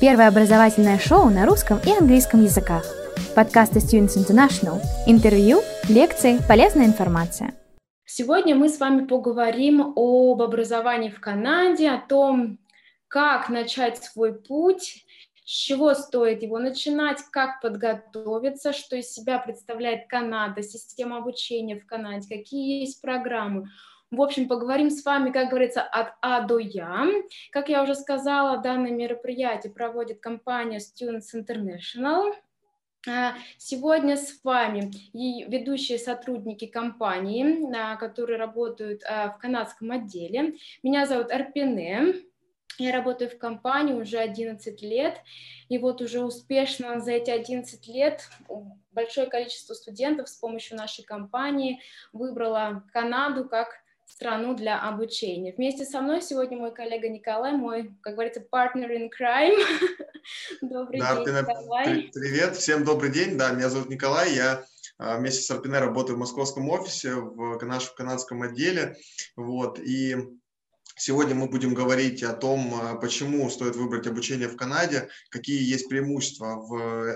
Первое образовательное шоу на русском и английском языках. Подкасты Students International. Интервью, лекции, полезная информация. Сегодня мы с вами поговорим об образовании в Канаде, о том, как начать свой путь, с чего стоит его начинать, как подготовиться, что из себя представляет Канада, система обучения в Канаде, какие есть программы. В общем, поговорим с вами, как говорится, от А до Я. Как я уже сказала, данное мероприятие проводит компания Students International. Сегодня с вами ведущие сотрудники компании, которые работают в канадском отделе. Меня зовут Арпине. Я работаю в компании уже 11 лет, и вот уже успешно за эти 11 лет большое количество студентов с помощью нашей компании выбрало Канаду как страну для обучения. Вместе со мной сегодня мой коллега Николай, мой, как говорится, partner in crime. Добрый день, Николай. Привет, всем добрый день. Да, меня зовут Николай, я вместе с Арпиной работаю в московском офисе, в нашем канадском отделе. Вот, и сегодня мы будем говорить о том, почему стоит выбрать обучение в Канаде, какие есть преимущества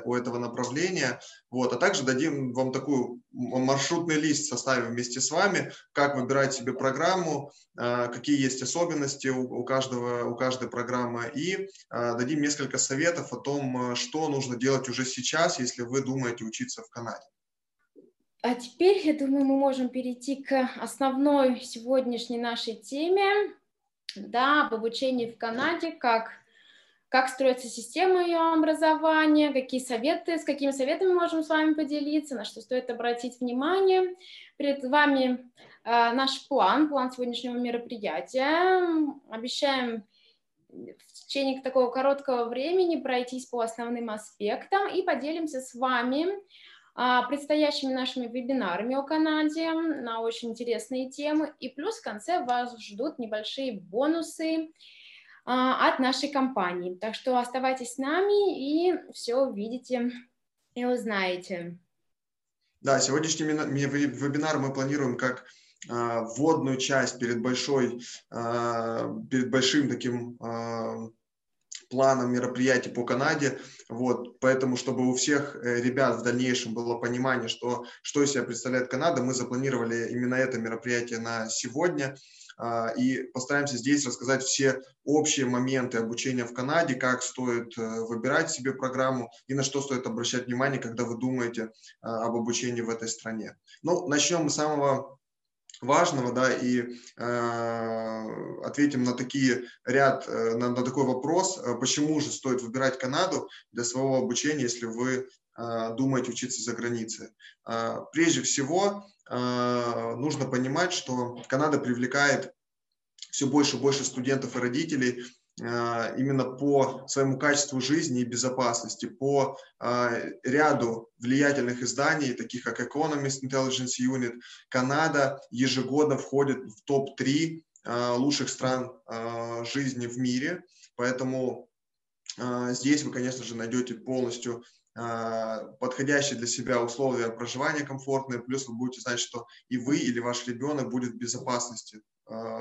у этого направления, вот, а также дадим вам такой маршрутный лист, составим вместе с вами, как выбирать себе программу, какие есть особенности у каждой программы, и дадим несколько советов о том, что нужно делать уже сейчас, если вы думаете учиться в Канаде. А теперь, я думаю, мы можем перейти к основной сегодняшней нашей теме. Да, об обучении в Канаде, как строится система ее образования, с какими советами мы можем с вами поделиться, на что стоит обратить внимание. Перед вами наш план сегодняшнего мероприятия. Обещаем в течение такого короткого времени пройтись по основным аспектам и поделимся с вами предстоящими нашими вебинарами о Канаде на очень интересные темы. И плюс в конце вас ждут небольшие бонусы от нашей компании. Так что оставайтесь с нами и все увидите и узнаете. Да, сегодняшний вебинар мы планируем как вводную часть перед большим таким планом мероприятий по Канаде, вот, поэтому, чтобы у всех ребят в дальнейшем было понимание, что из себя представляет Канада, мы запланировали именно это мероприятие на сегодня, и постараемся здесь рассказать все общие моменты обучения в Канаде, как стоит выбирать себе программу и на что стоит обращать внимание, когда вы думаете об обучении в этой стране. Ну, начнем мы с самого важного, да, и ответим на такой вопрос, почему же стоит выбирать Канаду для своего обучения, если вы думаете учиться за границей. Прежде всего, нужно понимать, что Канада привлекает все больше и больше студентов и родителей именно по своему качеству жизни и безопасности, по ряду влиятельных изданий, таких как Economist Intelligence Unit, Канада ежегодно входит в топ-3 лучших стран жизни в мире, поэтому здесь вы, конечно же, найдете полностью подходящие для себя условия проживания комфортные, плюс вы будете знать, что и вы, или ваш ребенок будет в безопасности.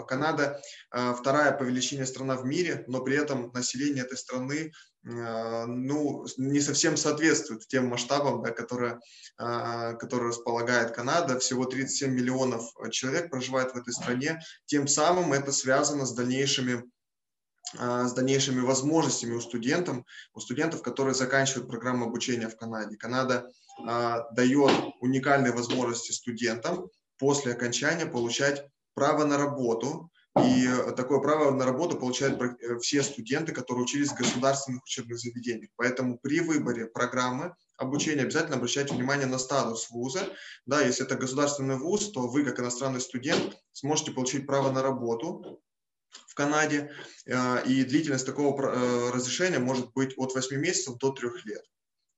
Канада вторая по величине страна в мире, но при этом население этой страны не совсем соответствует тем масштабам, да, которые располагает Канада. Всего 37 миллионов человек проживает в этой стране. Тем самым это связано с дальнейшими возможностями у студентов, которые заканчивают программу обучения в Канаде. Канада дает уникальные возможности студентам после окончания получать право на работу, и такое право на работу получают все студенты, которые учились в государственных учебных заведениях. Поэтому при выборе программы обучения обязательно обращайте внимание на статус вуза. Да, если это государственный вуз, то вы, как иностранный студент, сможете получить право на работу в Канаде, и длительность такого разрешения может быть от 8 месяцев до 3 лет.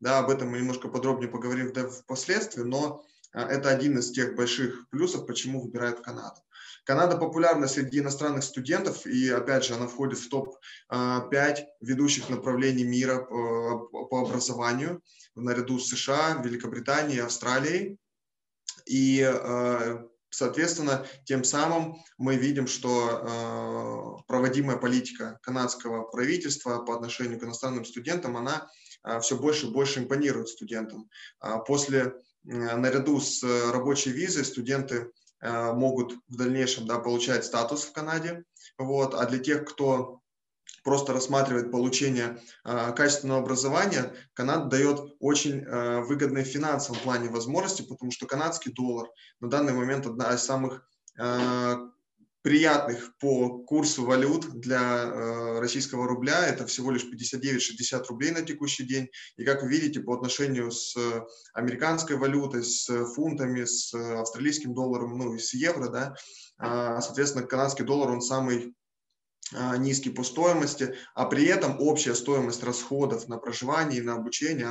Да, об этом мы немножко подробнее поговорим впоследствии, но это один из тех больших плюсов, почему выбирают Канаду. Канада популярна среди иностранных студентов, и, опять же, она входит в топ-5 ведущих направлений мира по образованию, наряду с США, Великобританией, Австралией. И Соответственно, тем самым мы видим, что проводимая политика канадского правительства по отношению к иностранным студентам, она все больше и больше импонирует студентам. Наряду с рабочей визой студенты могут в дальнейшем получать статус в Канаде. А для тех, кто просто рассматривает получение качественного образования, Канада дает очень выгодные в финансовом плане возможности, потому что канадский доллар на данный момент одна из самых приятных по курсу валют для российского рубля. Это всего лишь 59-60 рублей на текущий день. И как вы видите, по отношению с американской валютой, с фунтами, с австралийским долларом, ну и с евро, соответственно, канадский доллар, он самый низкий по стоимости, а при этом общая стоимость расходов на проживание и на обучение,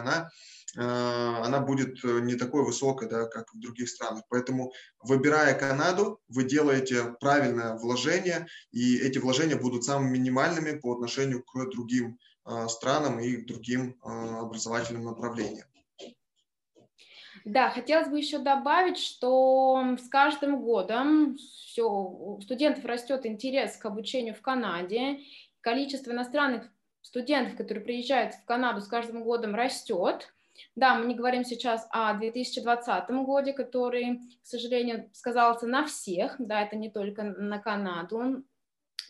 она будет не такой высокой, как в других странах. Поэтому, выбирая Канаду, вы делаете правильное вложение, и эти вложения будут самыми минимальными по отношению к другим странам и к другим образовательным направлениям. Да, хотелось бы еще добавить, что с каждым годом у студентов растет интерес к обучению в Канаде, количество иностранных студентов, которые приезжают в Канаду, с каждым годом растет. Да, мы не говорим сейчас о 2020 году, который, к сожалению, сказался на всех, да, это не только на Канаду,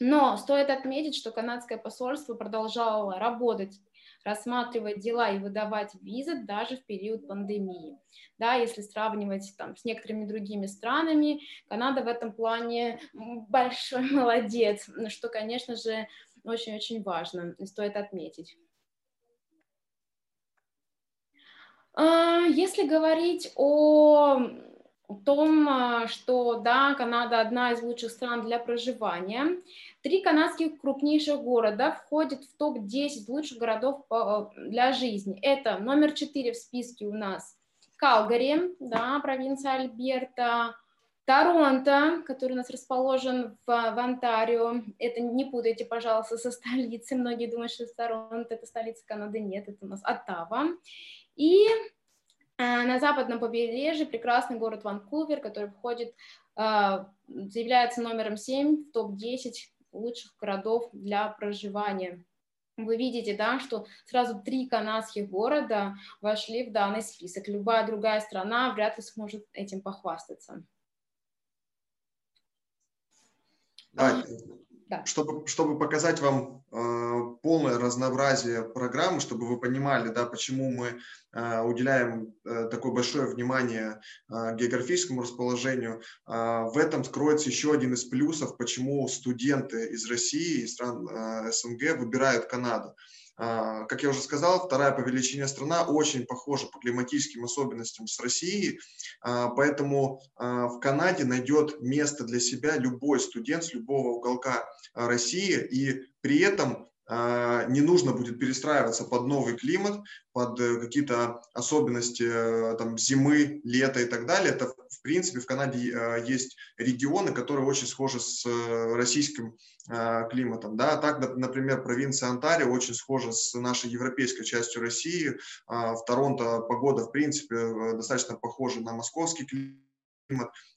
но стоит отметить, что канадское посольство продолжало работать, рассматривать дела и выдавать визы даже в период пандемии. Да, если сравнивать с некоторыми другими странами, Канада в этом плане большой молодец, что, конечно же, очень-очень важно, стоит отметить. Если говорить о том, что да, Канада одна из лучших стран для проживания. 3 канадских крупнейших города входят в топ-10 лучших городов для жизни. Это номер 4 в списке у нас Калгари, провинция Альберта, Торонто, который у нас расположен в Онтарио. Это не путайте, пожалуйста, со столицей. Многие думают, что Торонто – это столица Канады. Нет, это у нас Оттава. И на западном побережье прекрасный город Ванкувер, который входит, является номером 7 в топ-10 лучших городов для проживания. Вы видите, что сразу 3 канадских города вошли в данный список. Любая другая страна вряд ли сможет этим похвастаться. Чтобы показать вам полное разнообразие программы, чтобы вы понимали, почему мы уделяем такое большое внимание географическому расположению, в этом скроется еще один из плюсов, почему студенты из России и стран СНГ выбирают Канаду. Как я уже сказал, 2-я по величине страна, очень похожа по климатическим особенностям с Россией, поэтому в Канаде найдет место для себя любой студент с любого уголка России, и при этом не нужно будет перестраиваться под новый климат, под какие-то особенности зимы, лета и так далее. Это, в принципе, в Канаде есть регионы, которые очень схожи с российским климатом. Так, например, провинция Онтарио очень схожа с нашей европейской частью России. В Торонто погода, в принципе, достаточно похожа на московский климат.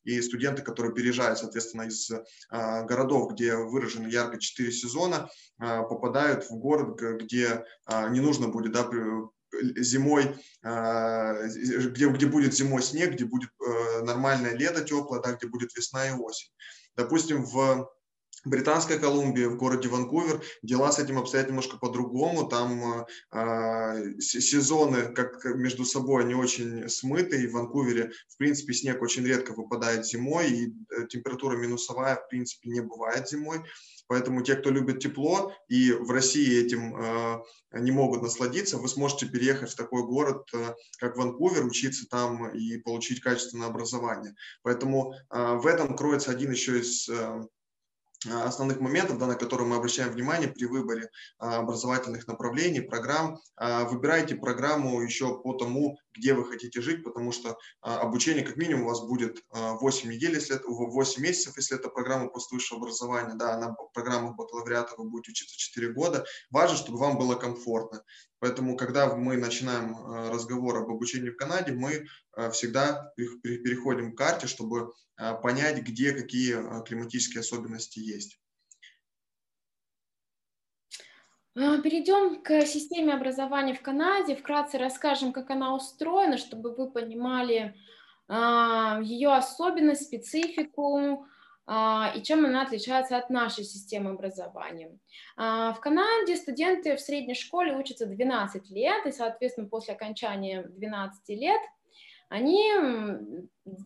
И студенты, которые переезжают, соответственно, из городов, где выражены ярко 4 сезона, попадают в город, где не нужно будет где будет зимой снег, где будет нормальное лето теплое, где будет весна и осень. Допустим, в Британской Колумбии, в городе Ванкувер, дела с этим обстоят немножко по-другому. Там сезоны как между собой не очень смыты, и в Ванкувере, в принципе, снег очень редко выпадает зимой, и температура минусовая, в принципе, не бывает зимой. Поэтому те, кто любит тепло и в России этим не могут насладиться, вы сможете переехать в такой город, как Ванкувер, учиться там и получить качественное образование. Поэтому в этом кроется один еще из основных моментов, на которые мы обращаем внимание при выборе образовательных направлений, программ. Выбирайте программу еще по тому, где вы хотите жить, потому что обучение как минимум у вас будет 8 недель, если это, 8 месяцев, если это программа высшего образования, на программах бакалавриата вы будете учиться 4 года. Важно, чтобы вам было комфортно. Поэтому, когда мы начинаем разговор об обучении в Канаде, мы всегда переходим к карте, чтобы понять, где какие климатические особенности есть. Перейдем к системе образования в Канаде. Вкратце расскажем, как она устроена, чтобы вы понимали ее особенность, специфику и чем она отличается от нашей системы образования. В Канаде студенты в средней школе учатся 12 лет, и, соответственно, после окончания 12 лет они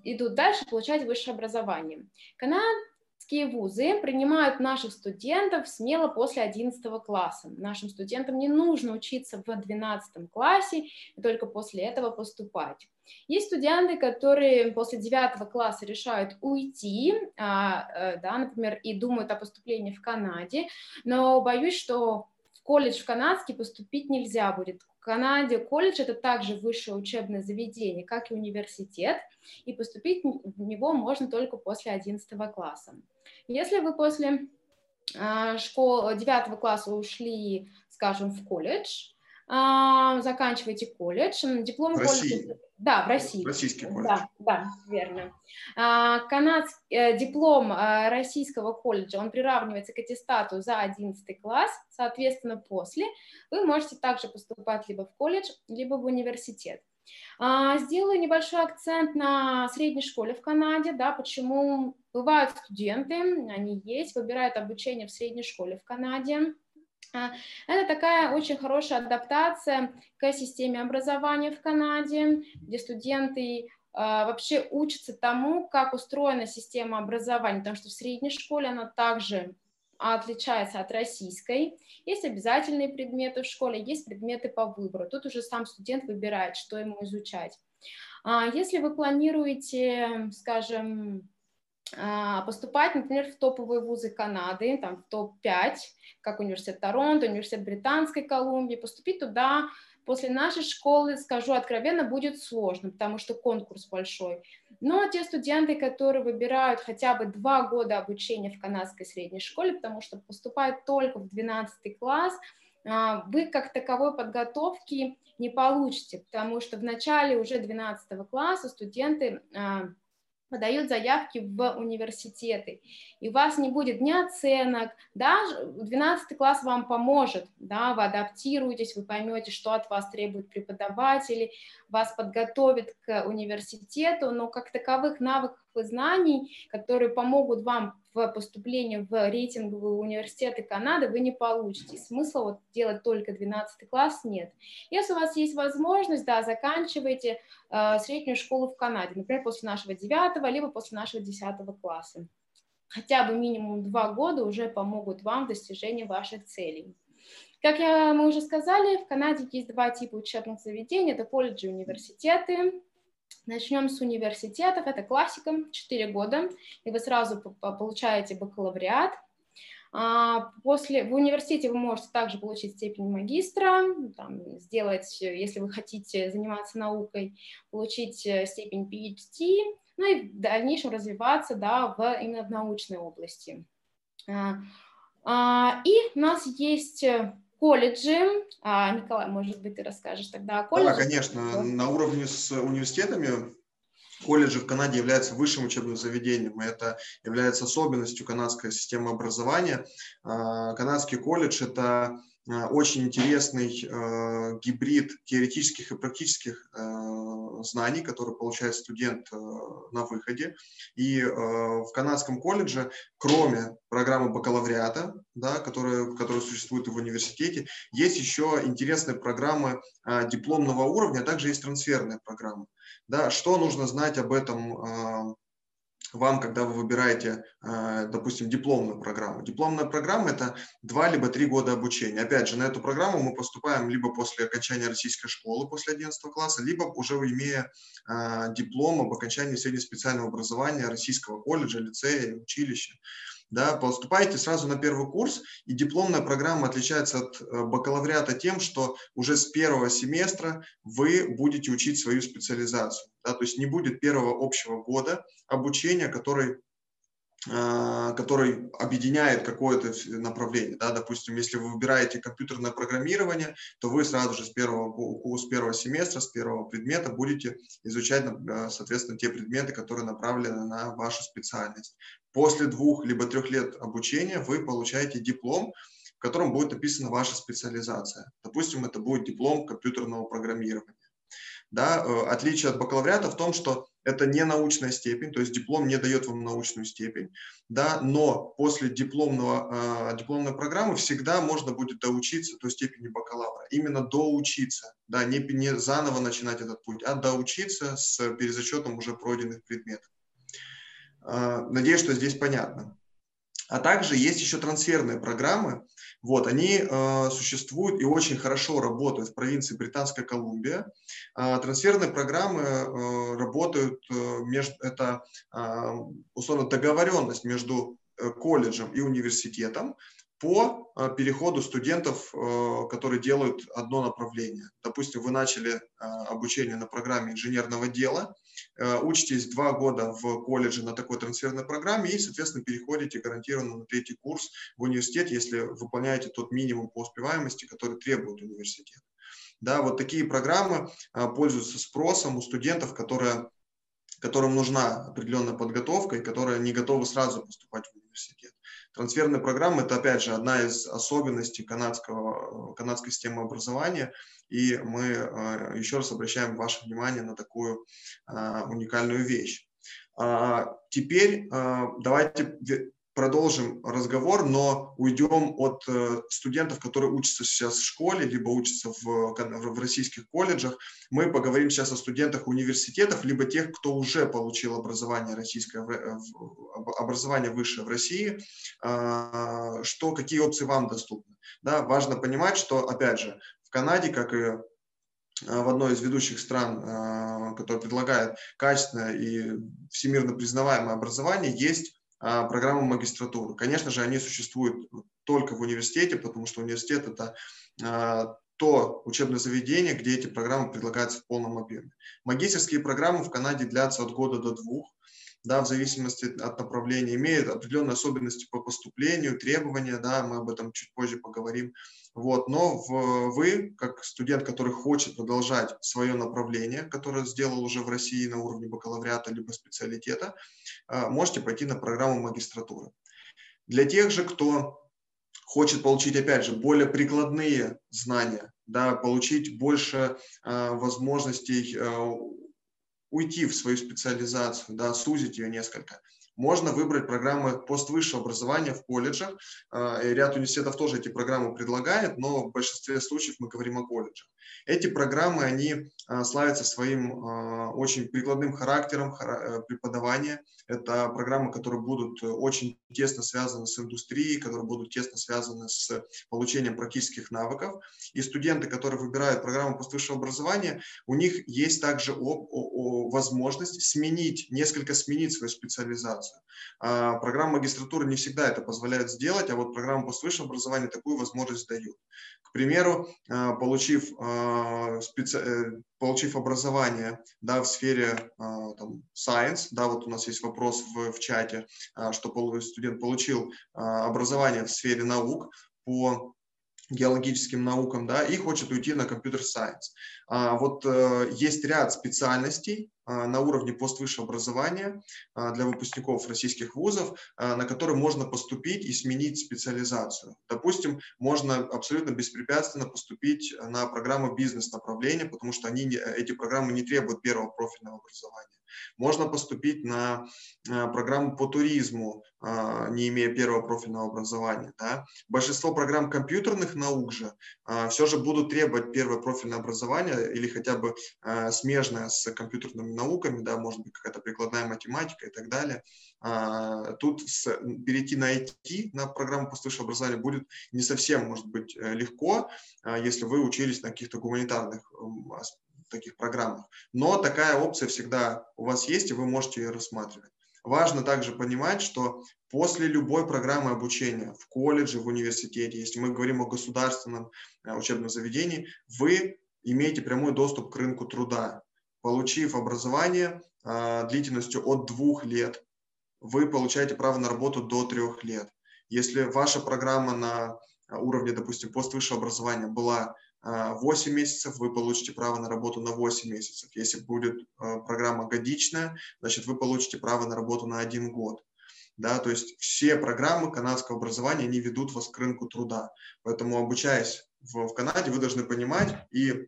идут дальше получать высшее образование. Канадские вузы принимают наших студентов смело после 11 класса. Нашим студентам не нужно учиться в 12 классе и только после этого поступать. Есть студенты, которые после 9 класса решают уйти, да, например, и думают о поступлении в Канаде, но боюсь, что в колледж канадский поступить нельзя будет. В Канаде колледж – это также высшее учебное заведение, как и университет, и поступить в него можно только после 11 класса. Если вы после 9 класса ушли, скажем, в колледж, заканчиваете колледж, диплом колледжа... Да, в России. Российский колледж. Да, да, верно. Диплом российского колледжа, он приравнивается к аттестату за 11 класс, соответственно, после вы можете также поступать либо в колледж, либо в университет. Сделаю небольшой акцент на средней школе в Канаде, да, почему бывают студенты, они есть, выбирают обучение в средней школе в Канаде. Это такая очень хорошая адаптация к системе образования в Канаде, где студенты вообще учатся тому, как устроена система образования, потому что в средней школе она также отличается от российской. Есть обязательные предметы в школе, есть предметы по выбору. Тут уже сам студент выбирает, что ему изучать. Если вы планируете, скажем, поступать, например, в топовые вузы Канады, там, в топ-5, как университет Торонто, университет Британской Колумбии, поступить туда после нашей школы, скажу откровенно, будет сложно, потому что конкурс большой. Но те студенты, которые выбирают хотя бы 2 года обучения в канадской средней школе, потому что поступают только в 12 класс, вы как таковой подготовки не получите, потому что в начале уже 12 класса студенты подают заявки в университеты, и у вас не будет ни оценок, даже 12 класс вам поможет, да, вы адаптируетесь, вы поймете, что от вас требуют преподаватели, вас подготовят к университету, но как таковых навыков и знаний, которые помогут вам в поступлении в рейтинговые университеты Канады, вы не получите. Смысла вот делать только 12 класс нет. Если у вас есть возможность, да, заканчивайте среднюю школу в Канаде, например, после нашего 9-го, либо после нашего 10-го класса. Хотя бы минимум 2 года уже помогут вам в достижении ваших целей. Как мы уже сказали, в Канаде есть 2 типа учебных заведений, это колледжи и университеты. Начнем с университетов, это классика, 4 года, и вы сразу получаете бакалавриат. В университете вы можете также получить степень магистра, там, сделать, если вы хотите заниматься наукой, получить степень PhD, ну и в дальнейшем развиваться, да, именно в научной области. И у нас есть... колледжи. Николай, может быть, ты расскажешь тогда о колледжах? Да, конечно. На уровне с университетами колледжи в Канаде являются высшим учебным заведением, и это является особенностью канадской системы образования. Канадский колледж – это очень интересный гибрид теоретических и практических знаний, которые получает студент на выходе. И в канадском колледже, кроме программы бакалавриата, да, которая существует в университете, есть еще интересные программы дипломного уровня, а также есть трансферные программы. Да, что нужно знать об этом вам, когда вы выбираете, допустим, дипломную программу? Дипломная программа – это 2 либо 3 года обучения. Опять же, на эту программу мы поступаем либо после окончания российской школы, после 11 класса, либо уже имея диплом об окончании среднеспециального образования российского колледжа, лицея, училища. Да, поступаете сразу на первый курс, и дипломная программа отличается от бакалавриата тем, что уже с первого семестра вы будете учить свою специализацию. Да, то есть не будет первого общего года обучения, который который объединяет какое-то направление. Да? Допустим, если вы выбираете компьютерное программирование, то вы сразу же с первого семестра, с первого предмета будете изучать, соответственно, те предметы, которые направлены на вашу специальность. После 2 либо 3 лет обучения вы получаете диплом, в котором будет написана ваша специализация. Допустим, это будет диплом компьютерного программирования. Да, отличие от бакалавриата в том, что это не научная степень, то есть диплом не дает вам научную степень, да, но после дипломной программы всегда можно будет доучиться до степени бакалавра, именно доучиться, да, не заново начинать этот путь, а доучиться с перезачетом уже пройденных предметов. Надеюсь, что здесь понятно. А также есть еще трансферные программы. Вот, они существуют и очень хорошо работают в провинции Британская Колумбия. Трансферные программы работают, условно, договоренность между колледжем и университетом по переходу студентов, которые делают одно направление. Допустим, вы начали обучение на программе инженерного дела, учитесь 2 года в колледже на такой трансферной программе и, соответственно, переходите гарантированно на 3-й курс в университет, если выполняете тот минимум по успеваемости, который требует университет. Да, вот такие программы пользуются спросом у студентов, которым нужна определенная подготовка и которые не готовы сразу поступать в университет. Трансферные программы – это, опять же, одна из особенностей канадской системы образования, и мы еще раз обращаем ваше внимание на такую уникальную вещь. Теперь давайте продолжим разговор, но уйдем от студентов, которые учатся сейчас в школе, либо учатся в российских колледжах. Мы поговорим сейчас о студентах университетов, либо тех, кто уже получил образование высшее в России. Какие опции вам доступны? Да, важно понимать, что, опять же, в Канаде, как и в одной из ведущих стран, которая предлагает качественное и всемирно признаваемое образование, есть программы магистратуры. Конечно же, они существуют только в университете, потому что университет – это то учебное заведение, где эти программы предлагаются в полном объеме. Магистерские программы в Канаде длятся от 1 года до 2, да, в зависимости от направления, имеют определенные особенности по поступлению, требования, да, мы об этом чуть позже поговорим. Вот, но вы, как студент, который хочет продолжать свое направление, которое сделал уже в России на уровне бакалавриата либо специалитета, можете пойти на программу магистратуры. Для тех же, кто хочет получить, опять же, более прикладные знания, да, получить больше возможностей уйти в свою специализацию, да, сузить ее несколько, можно выбрать программы поствысшего образования в колледжах. Ряд университетов тоже эти программы предлагает, но в большинстве случаев мы говорим о колледжах. Эти программы, они славятся своим очень прикладным характером преподавания. Это программы, которые будут очень тесно связаны с индустрией, которые будут тесно связаны с получением практических навыков. И студенты, которые выбирают программу поствысшего образования, у них есть также возможность несколько сменить свою специализацию. Программа магистратуры не всегда это позволяет сделать, а вот программа поствысшего образования такую возможность дают. К примеру, получив образование, да, в сфере там, science, да, вот у нас есть вопрос в чате, что студент получил образование в сфере наук по геологическим наукам, да, и хочет уйти на компьютер-сайенс. Вот есть ряд специальностей на уровне поствысшего образования для выпускников российских вузов, на которые можно поступить и сменить специализацию. Допустим, можно абсолютно беспрепятственно поступить на программы бизнес-направления, потому что эти программы не требуют первого профильного образования. Можно поступить на программу по туризму, не имея первого профильного образования. Да. Большинство программ компьютерных наук же все же будут требовать первое профильное образование или хотя бы смежное с компьютерными науками, да, может быть, какая-то прикладная математика и так далее. Тут перейти на IT, на программу поствысшего образования, будет не совсем, может быть, легко, если вы учились на каких-то гуманитарных таких программах. Но такая опция всегда у вас есть, и вы можете ее рассматривать. Важно также понимать, что после любой программы обучения в колледже, в университете, если мы говорим о государственном учебном заведении, вы имеете прямой доступ к рынку труда, получив образование длительностью от 2 лет. вы получаете право на работу до 3 лет. Если ваша программа на уровне, допустим, поствысшего образования была 8 месяцев, вы получите право на работу на 8 месяцев. Если будет программа годичная, значит, вы получите право на работу на 1 год. Да, то есть все программы канадского образования, они ведут вас к рынку труда. Поэтому, обучаясь в Канаде, вы должны понимать и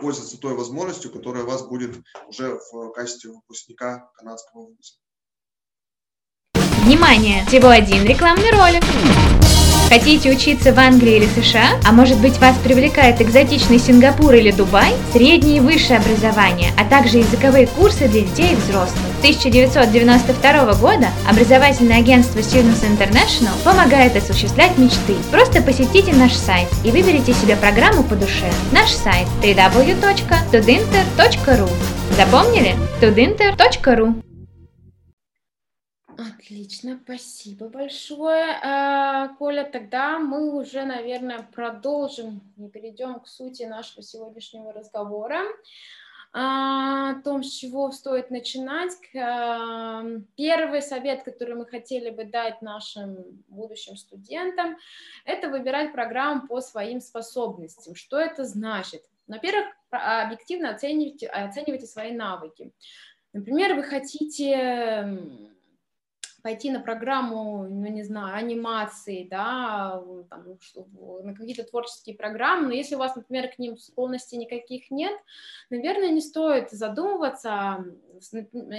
пользоваться той возможностью, которая у вас будет уже в качестве выпускника канадского вуза. Внимание! Всего один рекламный ролик. Хотите учиться в Англии или США? А может быть, вас привлекает экзотичный Сингапур или Дубай? Среднее и высшее образование, а также языковые курсы для детей и взрослых. С 1992 года образовательное агентство Students International помогает осуществлять мечты. Просто посетите наш сайт и выберите себе программу по душе. Наш сайт www.studinter.ru. Запомнили? studinter.ru. Отлично, спасибо большое, Коля. Тогда мы уже, наверное, продолжим и перейдем к сути нашего сегодняшнего разговора, о том, с чего стоит начинать. Первый совет, который мы хотели бы дать нашим будущим студентам, это выбирать программу по своим способностям. Что это значит? Во-первых, объективно оценивайте свои навыки. Например, вы хотите пойти на программу, ну, не знаю, анимации, да, там, чтобы, на какие-то творческие программы, но если у вас, например, к ним склонностей никаких нет, наверное, не стоит задумываться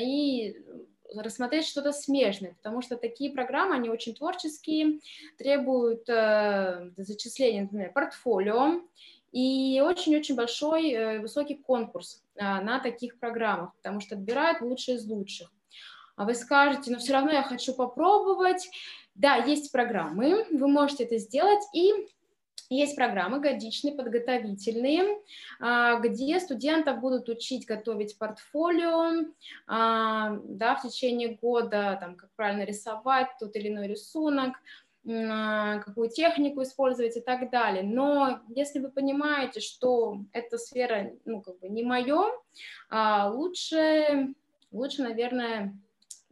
и рассмотреть что-то смежное, потому что такие программы, они очень творческие, требуют зачисления, например, портфолио, и очень-очень большой, высокий конкурс на таких программах, потому что отбирают лучшие из лучших. А вы скажете, но все равно я хочу попробовать. Да, есть программы, вы можете это сделать, и есть программы годичные, подготовительные, где студентов будут учить готовить портфолио, да, в течение года, там, как правильно рисовать тот или иной рисунок, какую технику использовать и так далее. Но если вы понимаете, что эта сфера, ну, как бы не мое, лучше, наверное,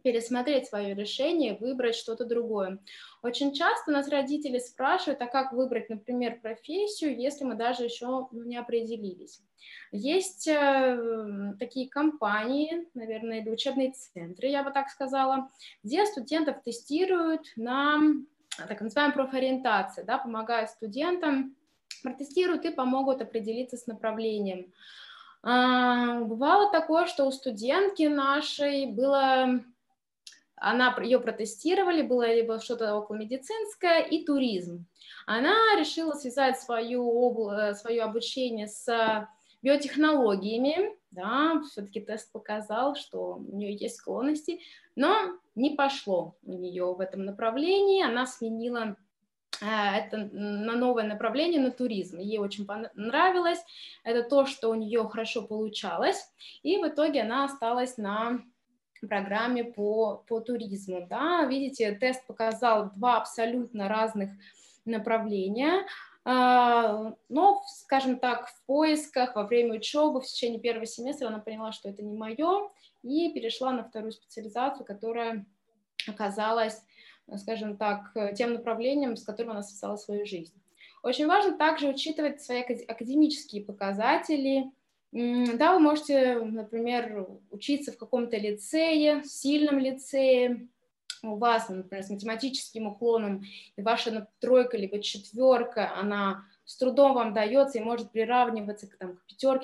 пересмотреть свое решение, выбрать что-то другое. Очень часто нас родители спрашивают, а как выбрать, например, профессию, если мы даже еще не определились. Есть такие компании, наверное, или учебные центры, я бы так сказала, где студентов тестируют на так называемой профориентации, да, помогают студентам, протестируют и помогут определиться с направлением. Бывало такое, что у студентки нашей было... Ее протестировали, было либо что-то около медицинское и туризм. Она решила связать свое обучение с биотехнологиями, да, все-таки тест показал, что у нее есть склонности, но не пошло у нее в этом направлении, она сменила это на новое направление, на туризм. Ей очень понравилось, это то, что у нее хорошо получалось, и в итоге она осталась на программе по туризму, да, видите, тест показал два абсолютно разных направления, но, скажем так, в поисках, во время учебы, в течение первого семестра она поняла, что это не мое, и перешла на вторую специализацию, которая оказалась, скажем так, тем направлением, с которым она связала свою жизнь. Очень важно также учитывать свои академические показатели. Да, вы можете, например, учиться в каком-то лицее, в сильном лицее, у вас, например, с математическим уклоном, и ваша 3 либо 4, она с трудом вам дается и может приравниваться к 5,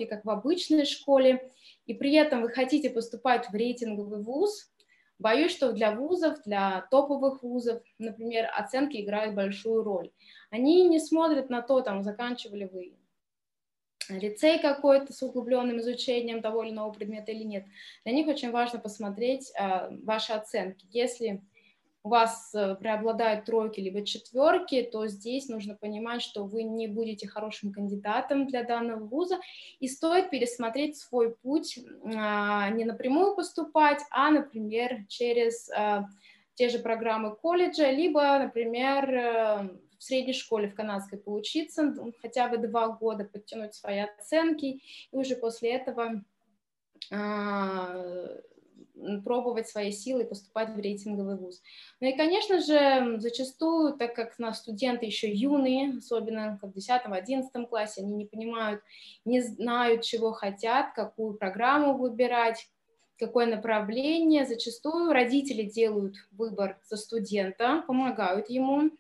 как в обычной школе, и при этом вы хотите поступать в рейтинговый вуз. Боюсь, что для вузов, для топовых вузов, например, оценки играют большую роль. Они не смотрят на то, там, заканчивали вы лицей какой-то с углубленным изучением того или иного предмета или нет. Для них очень важно посмотреть ваши оценки. Если у вас преобладают 3 либо 4, то здесь нужно понимать, что вы не будете хорошим кандидатом для данного вуза, и стоит пересмотреть свой путь, не напрямую поступать, а, например, через те же программы колледжа, либо, например, в средней школе в канадской поучиться, хотя бы 2 года, подтянуть свои оценки, и уже после этого пробовать свои силы, поступать в рейтинговый вуз. Ну и, конечно же, зачастую, так как наши студенты еще юные, особенно в 10-11 классе, они не понимают, не знают, чего хотят, какую программу выбирать, какое направление. Зачастую родители делают выбор за студента, помогают ему,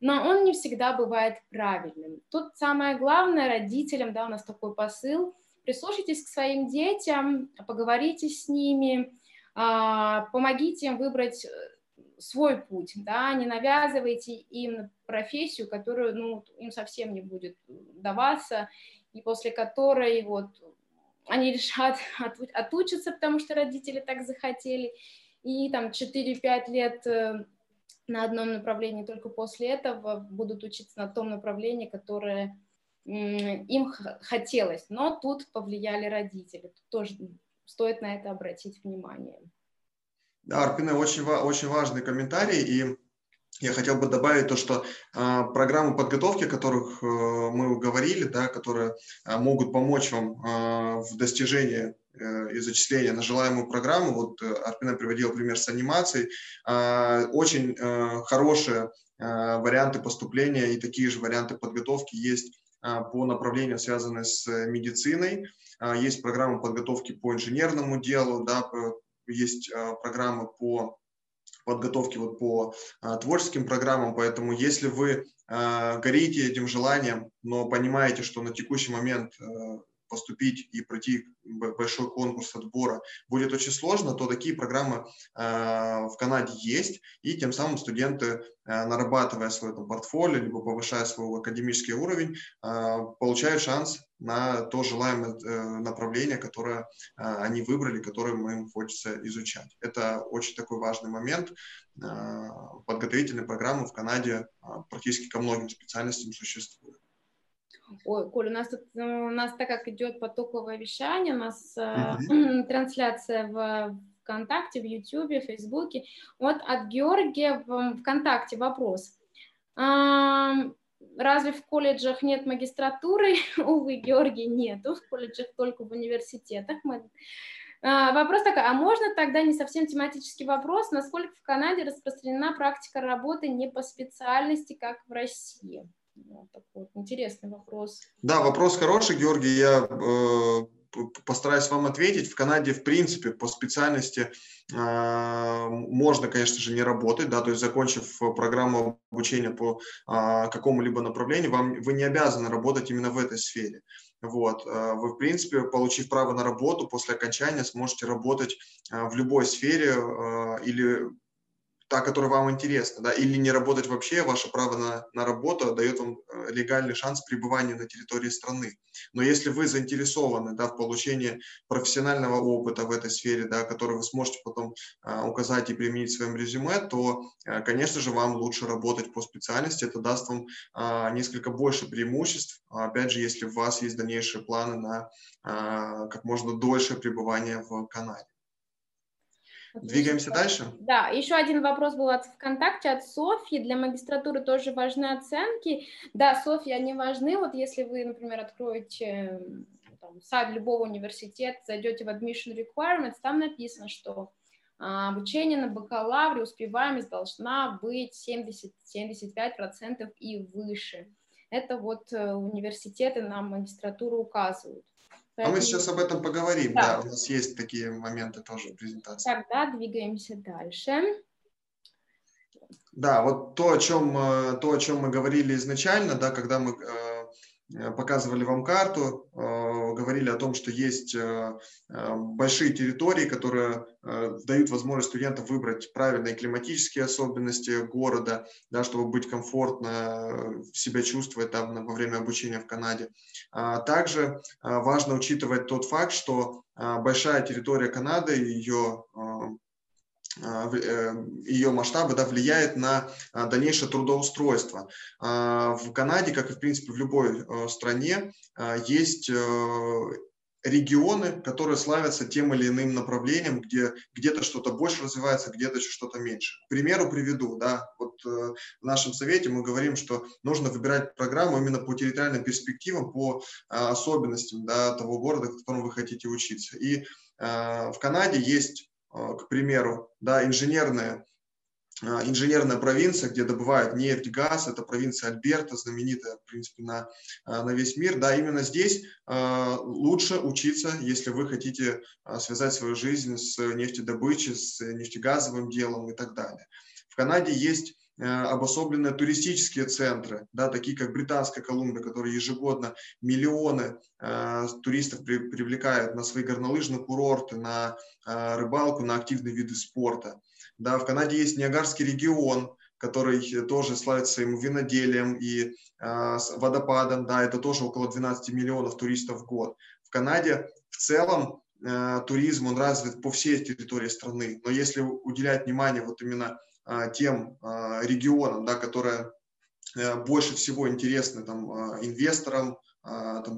но он не всегда бывает правильным. Тут самое главное родителям, да, у нас такой посыл: прислушайтесь к своим детям, поговорите с ними, помогите им выбрать свой путь, да, не навязывайте им профессию, которую, ну, им совсем не будет даваться, и после которой вот они решат отучиться, потому что родители так захотели, и там 4-5 лет на одном направлении, только после этого будут учиться на том направлении, которое им хотелось, но тут повлияли родители. Тут тоже стоит на это обратить внимание. Да, Арпина, очень важный комментарий, и я хотел бы добавить то, что программы подготовки, о которых мы говорили, да, которые могут помочь вам в достижении и зачисления на желаемую программу, вот Арпина приводила пример с анимацией, очень хорошие варианты поступления и такие же варианты подготовки есть по направлению, связанные с медициной, есть программы подготовки по инженерному делу, да, есть программы по подготовке вот по творческим программам, поэтому если вы горите этим желанием, но понимаете, что на текущий момент поступить и пройти большой конкурс отбора будет очень сложно, то такие программы в Канаде есть, и тем самым студенты, нарабатывая свое портфолио, либо повышая свой академический уровень, получают шанс на то желаемое направление, которое они выбрали, которое им хочется изучать. Это очень такой важный момент. Подготовительные программы в Канаде практически ко многим специальностям существуют. Ой, Коля, у нас так как идет потоковое вещание, у нас трансляция в ВКонтакте, в Ютубе, в Фейсбуке. Вот от Георгия в ВКонтакте вопрос. Разве в колледжах нет магистратуры? Увы, Георгий, нету. В колледжах только в университетах. Вопрос такой, а можно тогда не совсем тематический вопрос, насколько в Канаде распространена практика работы не по специальности, как в России? Вот такой интересный вопрос. Да, вопрос хороший, Георгий. Я постараюсь вам ответить. В Канаде, в принципе, по специальности можно, конечно же, не работать, да, то есть закончив программу обучения по какому-либо направлению, вы не обязаны работать именно в этой сфере. Вот. Вы, в принципе, получив право на работу, после окончания сможете работать в любой сфере или та, которая вам интересна, да, или не работать вообще, ваше право на работу дает вам легальный шанс пребывания на территории страны. Но если вы заинтересованы, да, в получении профессионального опыта в этой сфере, да, который вы сможете потом указать и применить в своем резюме, то, конечно же, вам лучше работать по специальности. Это даст вам несколько больше преимуществ, опять же, если у вас есть дальнейшие планы на как можно дольше пребывание в Канаде. Двигаемся дальше. Да, еще один вопрос был от ВКонтакте, от Софьи. Для магистратуры тоже важны оценки. Да, Софья, они важны. Вот если вы, например, откроете там сайт любого университета, зайдете в Admission Requirements, там написано, что обучение на бакалавре, успеваемость должна быть 70-75% и выше. Это вот университеты нам магистратуру указывают. А мы сейчас об этом поговорим, да, у нас есть такие моменты тоже в презентации. Тогда двигаемся дальше. Да, вот то, о чем мы говорили изначально, да, когда мы показывали вам карту, говорили о том, что есть большие территории, которые дают возможность студентам выбрать правильные климатические особенности города, да, чтобы быть комфортно, себя чувствовать там во время обучения в Канаде. Также важно учитывать тот факт, что большая территория Канады, ее масштабы, да, влияет на дальнейшее трудоустройство. В Канаде, как и в принципе в любой стране, есть регионы, которые славятся тем или иным направлением, где где-то что-то больше развивается, где-то что-то меньше. К примеру приведу, да, вот в нашем совете мы говорим, что нужно выбирать программу именно по территориальным перспективам, по особенностям, да, того города, в котором вы хотите учиться. И в Канаде есть к примеру, да, инженерная провинция, где добывают нефть, газ, это провинция Альберта, знаменитая, в принципе, на весь мир. Да, именно здесь лучше учиться, если вы хотите связать свою жизнь с нефтедобычей, с нефтегазовым делом и так далее. В Канаде есть обособленные туристические центры, да, такие как Британская Колумбия, которые ежегодно миллионы туристов привлекают на свои горнолыжные курорты, на рыбалку, на активные виды спорта. Да, в Канаде есть Ниагарский регион, который тоже славится своим виноделием и водопадом. Да, это тоже около 12 миллионов туристов в год. В Канаде в целом туризм, он развит по всей территории страны. Но если уделять внимание вот именно тем регионам, да, которые больше всего интересны там, инвесторам,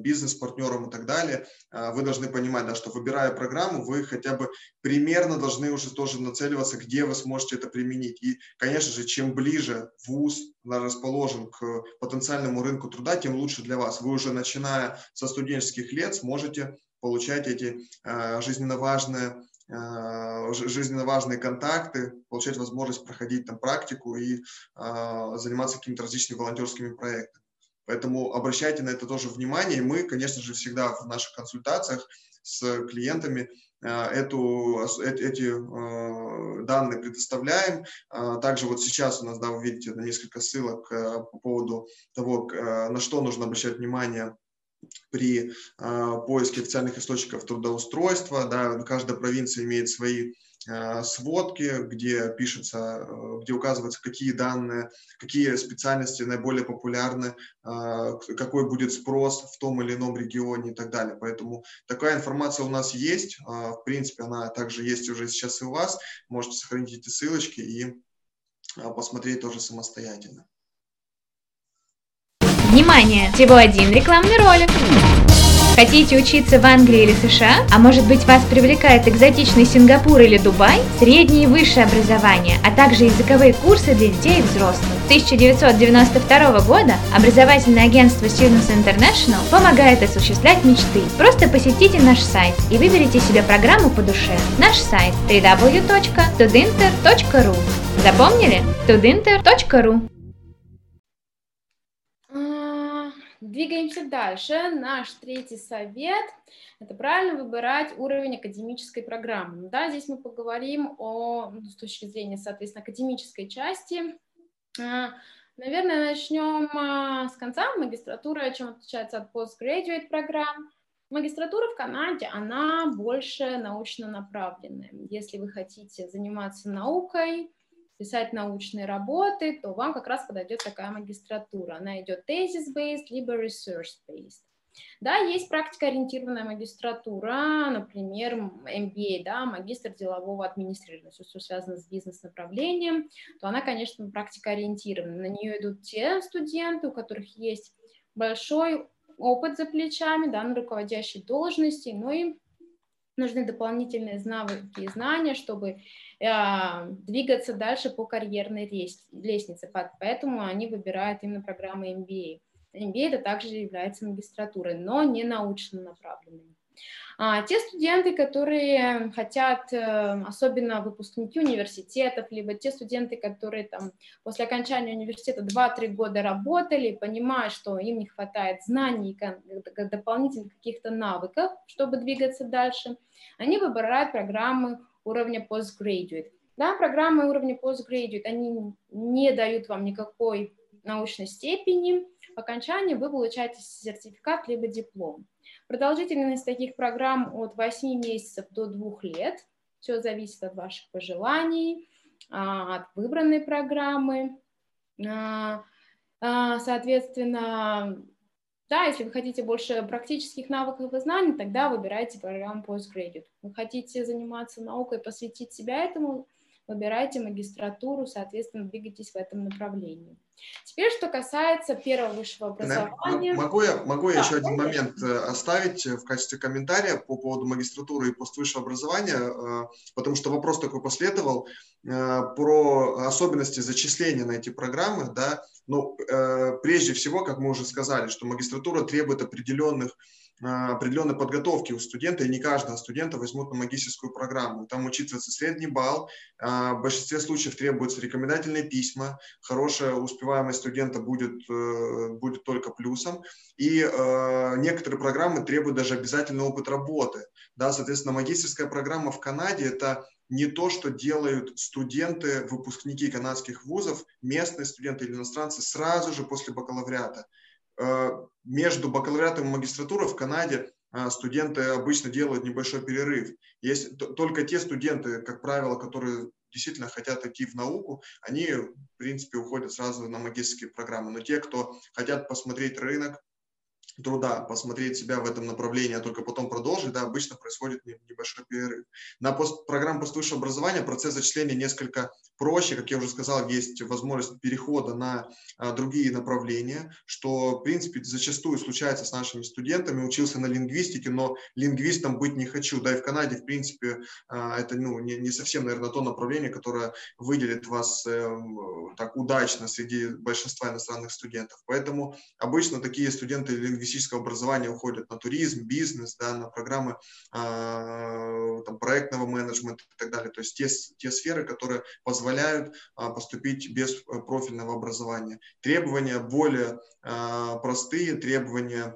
бизнес-партнерам и так далее, вы должны понимать, да, что, выбирая программу, вы хотя бы примерно должны уже тоже нацеливаться, где вы сможете это применить. И, конечно же, чем ближе вуз расположен к потенциальному рынку труда, тем лучше для вас. Вы уже, начиная со студенческих лет, сможете получать эти жизненно важные контакты, получать возможность проходить там практику и заниматься какими-то различными волонтерскими проектами. Поэтому обращайте на это тоже внимание. И мы, конечно же, всегда в наших консультациях с клиентами эти данные предоставляем. Также вот сейчас у нас, да, вы видите несколько ссылок по поводу того, на что нужно обращать внимание при поиске официальных источников трудоустройства. Да, каждая провинция имеет свои сводки, где указываются, какие данные, какие специальности наиболее популярны, какой будет спрос в том или ином регионе и так далее. Поэтому такая информация у нас есть. В принципе, она также есть уже сейчас и у вас. Можете сохранить эти ссылочки и посмотреть тоже самостоятельно. Внимание! Всего один рекламный ролик. Хотите учиться в Англии или США? А может быть, вас привлекает экзотичный Сингапур или Дубай? Среднее и высшее образование, а также языковые курсы для детей и взрослых. С 1992 года образовательное агентство Students International помогает осуществлять мечты. Просто посетите наш сайт и выберите себе программу по душе. Наш сайт www.studinter.ru. Запомнили? studinter.ru. Двигаемся дальше. Наш третий совет – это правильно выбирать уровень академической программы. Да, здесь мы поговорим с точки зрения, соответственно, академической части. Наверное, начнем с конца. Магистратура чем отличается от postgraduate программ? Магистратура в Канаде, она больше научно направленная. Если вы хотите заниматься наукой, писать научные работы, то вам как раз подойдет такая магистратура. Она идет thesis-based, либо research-based. Да, есть практикоориентированная магистратура, например, MBA, да, магистр делового администрирования, все, что связано с бизнес-направлением, то она, конечно, практикоориентирована. На нее идут те студенты, у которых есть большой опыт за плечами, да, на руководящей должности, но и нужны дополнительные навыки и знания, чтобы двигаться дальше по карьерной лестнице. Поэтому они выбирают именно программы MBA. MBA это также является магистратурой, но не научно направленной. Те студенты, которые хотят, особенно выпускники университетов, либо те студенты, которые там, после окончания университета 2-3 года работали, понимают, что им не хватает знаний, дополнительных каких-то навыков, чтобы двигаться дальше, они выбирают программы уровня postgraduate. Да, программы уровня postgraduate, они не дают вам никакой научной степени. По окончании вы получаете сертификат либо диплом. Продолжительность таких программ от 8 месяцев до 2 лет. Все зависит от ваших пожеланий, от выбранной программы. Соответственно, да, если вы хотите больше практических навыков и знаний, тогда выбирайте программу postgraduate. Вы хотите заниматься наукой, посвятить себя этому, выбирайте магистратуру, соответственно, двигайтесь в этом направлении. Теперь, что касается первого высшего образования. Могу я еще один момент оставить в качестве комментария по поводу магистратуры и поствысшего образования, потому что вопрос такой последовал про особенности зачисления на эти программы. Да? Но прежде всего, как мы уже сказали, что магистратура требует определенных определенной подготовки у студента, и не каждого студента возьмут на магистерскую программу. Там учитывается средний балл, в большинстве случаев требуются рекомендательные письма, хорошая успеваемость студента будет только плюсом, и некоторые программы требуют даже обязательный опыт работы. Да, соответственно, магистерская программа в Канаде – это не то, что делают студенты, выпускники канадских вузов, местные студенты или иностранцы сразу же после бакалавриата. Между бакалавриатом и магистратурой в Канаде студенты обычно делают небольшой перерыв. Есть только те студенты, как правило, которые действительно хотят идти в науку, они, в принципе, уходят сразу на магистерские программы. Но те, кто хотят посмотреть рынок труда, посмотреть себя в этом направлении, а только потом продолжить, да, обычно происходит небольшой перерыв. На программу пост высшего образования процесс зачисления несколько проще, как я уже сказал, есть возможность перехода на другие направления, что, в принципе, зачастую случается с нашими студентами. Учился на лингвистике, но лингвистом быть не хочу. Да, и в Канаде, в принципе, это не совсем, наверное, то направление, которое выделит вас так удачно среди большинства иностранных студентов. Поэтому обычно такие студенты лингвистического образования уходят на туризм, бизнес, да, на программы там, проектного менеджмента и так далее. То есть те сферы, которые позволяют поступить без профильного образования. Требования более простые, требования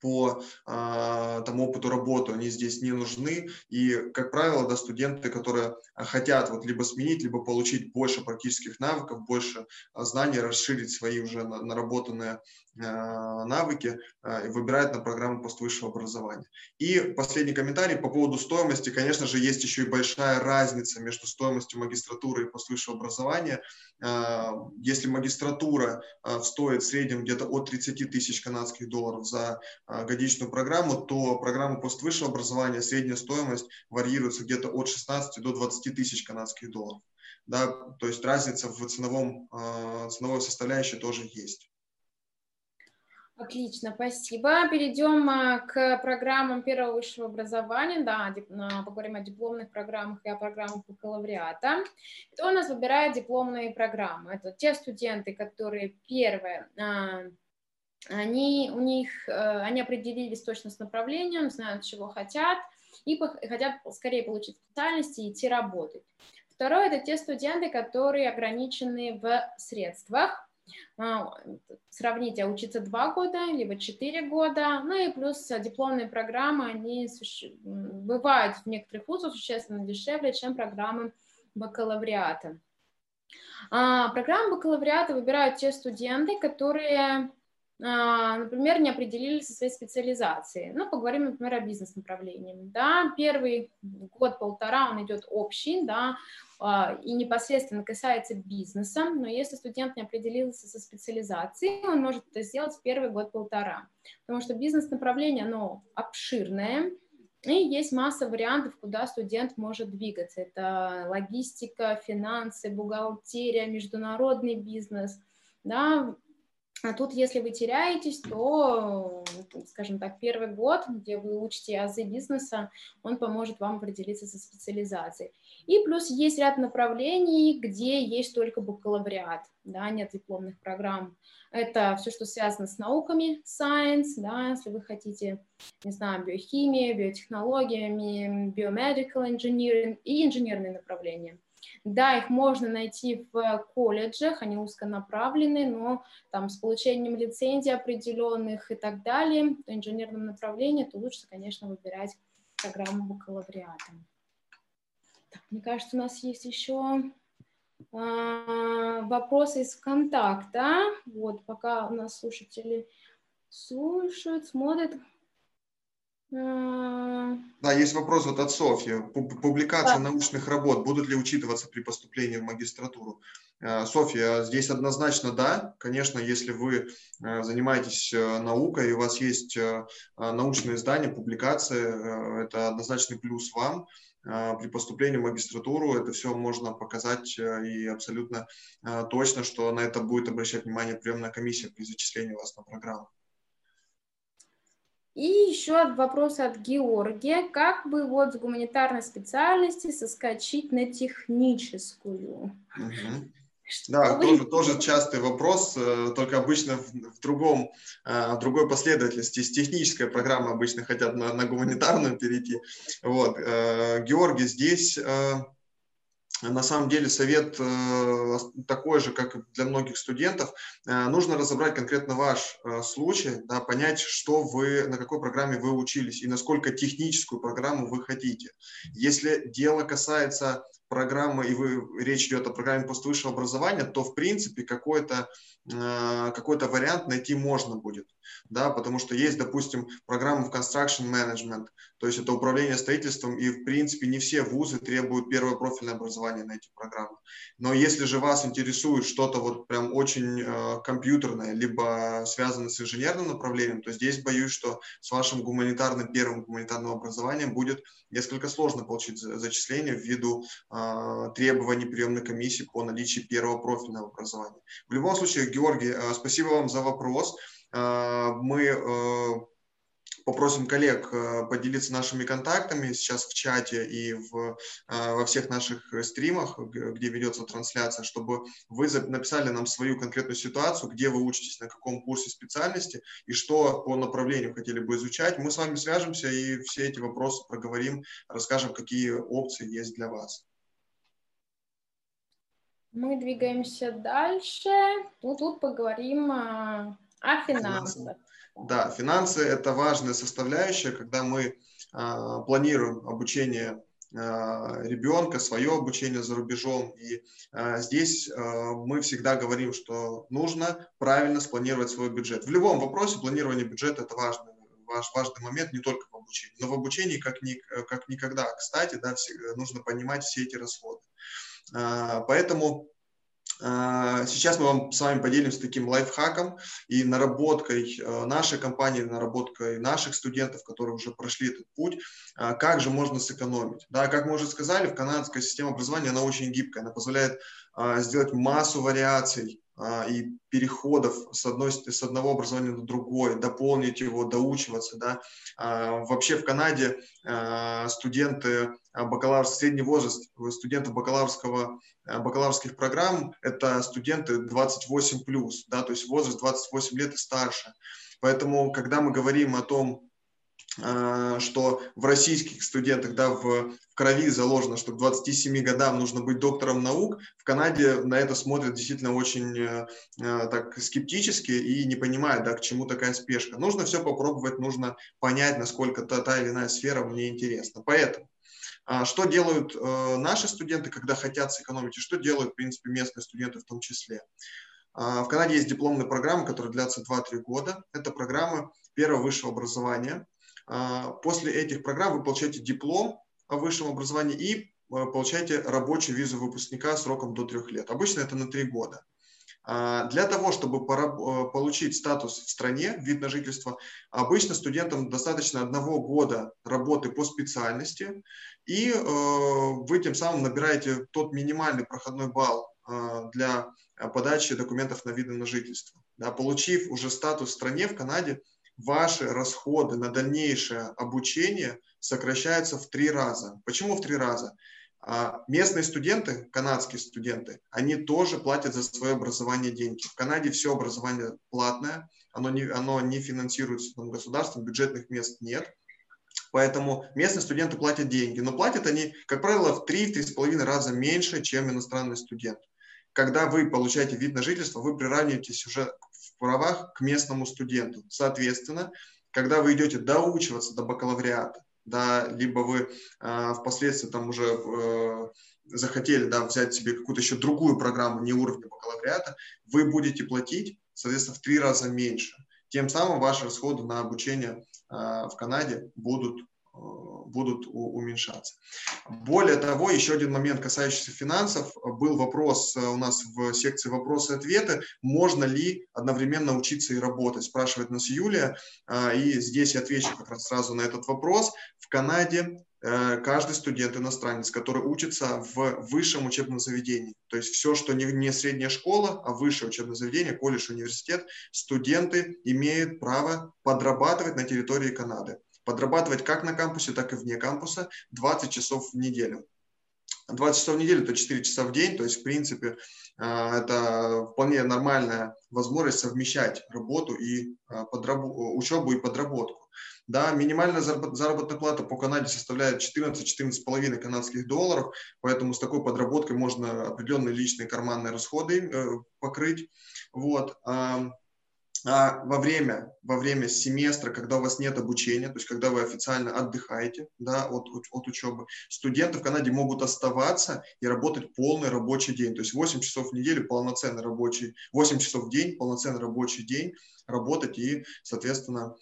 по там, опыту работы, они здесь не нужны. И, как правило, да, студенты, которые хотят вот, либо сменить, либо получить больше практических навыков, больше знаний, расширить свои уже наработанные навыки, выбирают на программу поствысшего образования. И последний комментарий по поводу стоимости. Конечно же, есть еще и большая разница между стоимостью магистратуры и поствысшего образования. Если магистратура стоит в среднем где-то от 30 тысяч канадских долларов за годичную программу, то программа поствысшего образования средняя стоимость варьируется где-то от 16 до 20 тысяч канадских долларов. Да, то есть разница в ценовой составляющей тоже есть. Отлично, спасибо. Перейдем к программам первого высшего образования. Да, поговорим о дипломных программах и о программах бакалавриата. Кто у нас выбирает дипломные программы? Это те студенты, которые первые, они определились точно с направлением, знают, чего хотят, и хотят скорее получить специальности и идти работать. Второе, это те студенты, которые ограничены в средствах. Сравните, учиться 2 года, либо 4 года, ну и плюс дипломные программы, они бывают в некоторых вузах существенно дешевле, чем программы бакалавриата. Программы бакалавриата выбирают те студенты, которые, например, не определились со своей специализацией. Ну, поговорим, например, о бизнес-направлении. Да? Первый год-полтора он идет общий, да, и непосредственно касается бизнеса, но если студент не определился со специализацией, он может это сделать в первый год-полтора, потому что бизнес-направление, оно обширное, и есть масса вариантов, куда студент может двигаться. Это логистика, финансы, бухгалтерия, международный бизнес, да. А тут, если вы теряетесь, то, скажем так, первый год, где вы учите азы бизнеса, он поможет вам определиться со специализацией. И плюс есть ряд направлений, где есть только бакалавриат, да, нет дипломных программ. Это все, что связано с науками, science, да, если вы хотите, не знаю, биохимия, биотехнологиями, biomedical engineering и инженерные направления. Да, их можно найти в колледжах, они узконаправлены, но там с получением лицензий определенных и так далее, в инженерном направлении, то лучше, конечно, выбирать программу бакалавриата. Так, мне кажется, у нас есть еще вопросы из ВКонтакта. Вот, пока у нас слушатели слушают, смотрят. Да, есть вопрос вот от Софьи. Публикация научных работ будут ли учитываться при поступлении в магистратуру? Софья, здесь однозначно да. Конечно, если вы занимаетесь наукой и у вас есть научные издания, публикации, это однозначный плюс вам. При поступлении в магистратуру это все можно показать и абсолютно точно, что на это будет обращать внимание приемная комиссия при зачислении вас на программу. И еще вопрос от Георгия. Как бы вот с гуманитарной специальности соскочить на техническую? Да, тоже частый вопрос, только обычно в другой последовательности. С технической программы обычно хотят на гуманитарную перейти. Вот. Георгий, здесь на самом деле совет такой же, как и для многих студентов. Нужно разобрать конкретно ваш случай, да, понять, что вы, на какой программе вы учились и насколько техническую программу вы хотите. Если дело касается программы, и речь идет о программе поствысшего образования, то, в принципе, какой-то вариант найти можно будет, да, потому что есть, допустим, программа в Construction Management, то есть это управление строительством, и, в принципе, не все вузы требуют первое профильное образование на эти программы. Но если же вас интересует что-то вот прям очень компьютерное, либо связанное с инженерным направлением, то здесь, боюсь, что с вашим гуманитарным, первым гуманитарным образованием будет несколько сложно получить зачисление ввиду требований приемной комиссии по наличию первого профильного образования. В любом случае, Георгий, спасибо вам за вопрос. Мы попросим коллег поделиться нашими контактами сейчас в чате и во всех наших стримах, где ведется трансляция, чтобы вы написали нам свою конкретную ситуацию, где вы учитесь, на каком курсе специальности и что по направлению хотели бы изучать. Мы с вами свяжемся и все эти вопросы проговорим, расскажем, какие опции есть для вас. Мы двигаемся дальше. Тут поговорим о финансах. Да, финансы – это важная составляющая, когда мы планируем обучение ребенка, свое обучение за рубежом. И здесь мы всегда говорим, что нужно правильно спланировать свой бюджет. В любом вопросе планирование бюджета – это важный момент не только в обучении, но в обучении как никогда. Кстати, да, нужно понимать все эти расходы. Поэтому сейчас мы с вами поделимся таким лайфхаком и наработкой нашей компании, наработкой наших студентов, которые уже прошли этот путь, как же можно сэкономить. Да, как мы уже сказали, в канадской системе образования она очень гибкая, она позволяет сделать массу вариаций и переходов с одного образования на другое, дополнить его, доучиваться. Да. Вообще в Канаде средний возраст студентов бакалаврских программ – это студенты 28+, да, то есть возраст 28 лет и старше. Поэтому, когда мы говорим о том, что в российских студентах, да, в крови заложено, что к 27 годам нужно быть доктором наук, в Канаде на это смотрят действительно очень так скептически и не понимают, да, к чему такая спешка. Нужно все попробовать, нужно понять, насколько та или иная сфера мне интересна. Поэтому что делают наши студенты, когда хотят сэкономить, и что делают, в принципе, местные студенты в том числе. В Канаде есть дипломные программы, которые длятся 2-3 года. Это программы первого высшего образования. После этих программ вы получаете диплом о высшем образовании и получаете рабочую визу выпускника сроком до 3 лет. Обычно это на 3 года. Для того, чтобы получить статус в стране, вид на жительство, обычно студентам достаточно 1 года работы по специальности, и вы тем самым набираете тот минимальный проходной балл для подачи документов на вид на жительство. Получив уже статус в стране, в Канаде, ваши расходы на дальнейшее обучение сокращаются в 3 раза. Почему в 3 раза? Местные студенты, канадские студенты, они тоже платят за свое образование деньги. В Канаде все образование платное, оно не финансируется государством, бюджетных мест нет. Поэтому местные студенты платят деньги, но платят они, как правило, в 3-3,5 раза меньше, чем иностранные студенты. Когда вы получаете вид на жительство, вы приравниваетесь уже в правах к местному студенту. Соответственно, когда вы идете доучиваться до бакалавриата, да, либо вы впоследствии там уже захотели, да, взять себе какую-то еще другую программу, не уровня бакалавриата, вы будете платить, соответственно, в 3 раза меньше. Тем самым ваши расходы на обучение в Канаде будут уменьшаться. Более того, еще один момент, касающийся финансов. Был вопрос у нас в секции «Вопросы и ответы». Можно ли одновременно учиться и работать? Спрашивает нас Юлия. И здесь я отвечу как раз сразу на этот вопрос. В Канаде каждый студент-иностранец, который учится в высшем учебном заведении, то есть все, что не средняя школа, а высшее учебное заведение, колледж, университет, студенты имеют право подрабатывать на территории Канады. Подрабатывать как на кампусе, так и вне кампуса 20 часов в неделю. 20 часов в неделю, то 4 часа в день, то есть, в принципе, это вполне нормальная возможность совмещать работу и учебу и подработку. Да, минимальная заработная плата по Канаде составляет 14-14,5 канадских долларов, поэтому с такой подработкой можно определенные личные карманные расходы покрыть. Вот. А во время семестра, когда у вас нет обучения, то есть когда вы официально отдыхаете, да, от учебы, студенты в Канаде могут оставаться и работать полный рабочий день. То есть 8 часов в неделю полноценный рабочий, 8 часов в день полноценный рабочий день работать и, соответственно,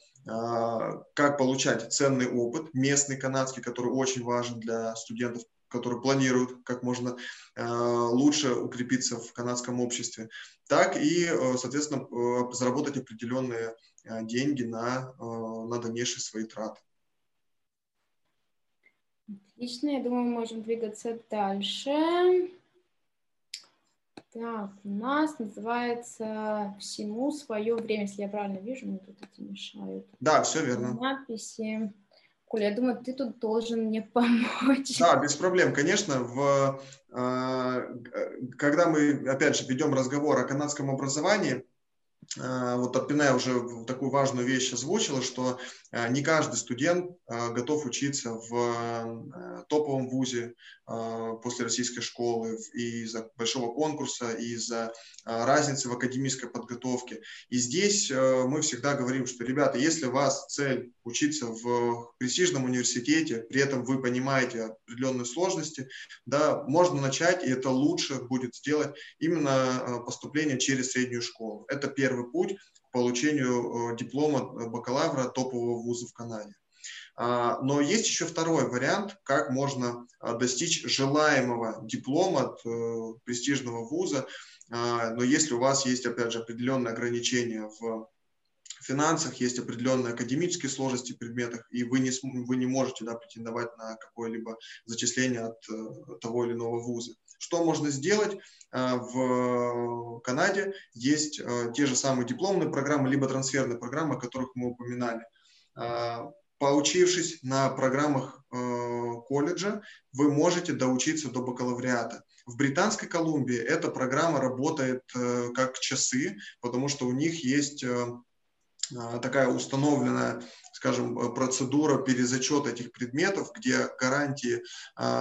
как получать ценный опыт, местный канадский, который очень важен для студентов, которые планируют как можно лучше укрепиться в канадском обществе, так и, соответственно, заработать определенные деньги на дальнейшие свои траты. Отлично, я думаю, мы можем двигаться дальше. Так, у нас называется «Всему свое время», если я правильно вижу, мне тут эти мешают. Да, все верно. Надписи. Коля, я думаю, ты тут должен мне помочь. Да, без проблем, конечно. Когда мы, опять же, ведем разговор о канадском образовании, вот Арпина уже такую важную вещь озвучила, что не каждый студент готов учиться в топовом вузе после российской школы из-за большого конкурса, из-за разницы в академической подготовке. И здесь мы всегда говорим, что, ребята, если у вас цель учиться в престижном университете, при этом вы понимаете определенные сложности, да, можно начать, и это лучше будет сделать именно поступление через среднюю школу. Это первый путь к получению диплома бакалавра топового вуза в Канаде. Но есть еще второй вариант, как можно достичь желаемого диплома от престижного вуза, но если у вас есть, опять же, определенные ограничения в финансах, есть определенные академические сложности в предметах, и вы не можете, да, претендовать на какое-либо зачисление от того или иного вуза. Что можно сделать? В Канаде есть те же самые дипломные программы, либо трансферные программы, о которых мы упоминали. Поучившись на программах колледжа, вы можете доучиться до бакалавриата. В Британской Колумбии эта программа работает как часы, потому что у них есть такая установленная, скажем, процедура перезачета этих предметов, где гарантии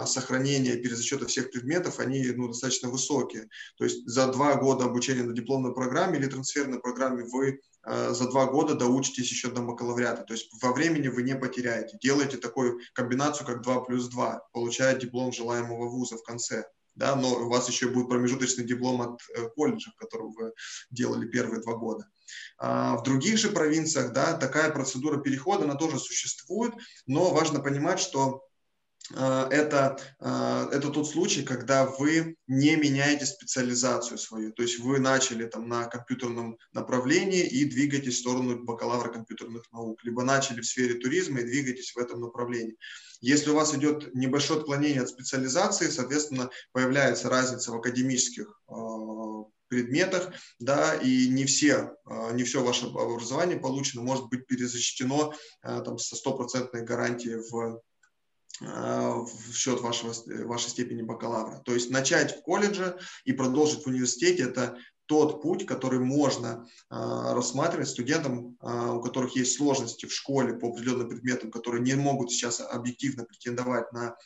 сохранения перезачета всех предметов, они, ну, достаточно высокие. То есть за 2 года обучения на дипломной программе или трансферной программе вы за 2 года доучитесь еще до бакалавриата. То есть во времени вы не потеряете. Делайте такую комбинацию, как 2+2, получая диплом желаемого вуза в конце. Да, но у вас еще будет промежуточный диплом от колледжа, который вы делали первые 2 года. В других же провинциях, да, такая процедура перехода, она тоже существует, но важно понимать, что это тот случай, когда вы не меняете специализацию свою, то есть вы начали там на компьютерном направлении и двигаетесь в сторону бакалавра компьютерных наук, либо начали в сфере туризма и двигаетесь в этом направлении. Если у вас идет небольшое отклонение от специализации, соответственно, появляется разница в академических предметах, да, и не все ваше образование получено, может быть перезащищено там со стопроцентной гарантией в счет вашей степени бакалавра. То есть начать в колледже и продолжить в университете – это тот путь, который можно рассматривать студентам, у которых есть сложности в школе по определенным предметам, которые не могут сейчас объективно претендовать на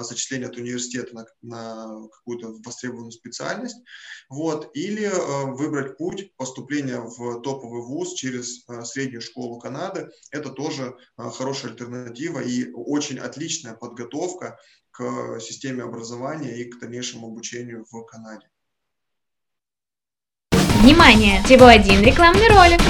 зачисление от университета на какую-то востребованную специальность. Вот. Или выбрать путь поступления в топовый вуз через среднюю школу Канады. Это тоже хорошая альтернатива и очень отличная подготовка к системе образования и к дальнейшему обучению в Канаде. Внимание! Всего 1 рекламный ролик.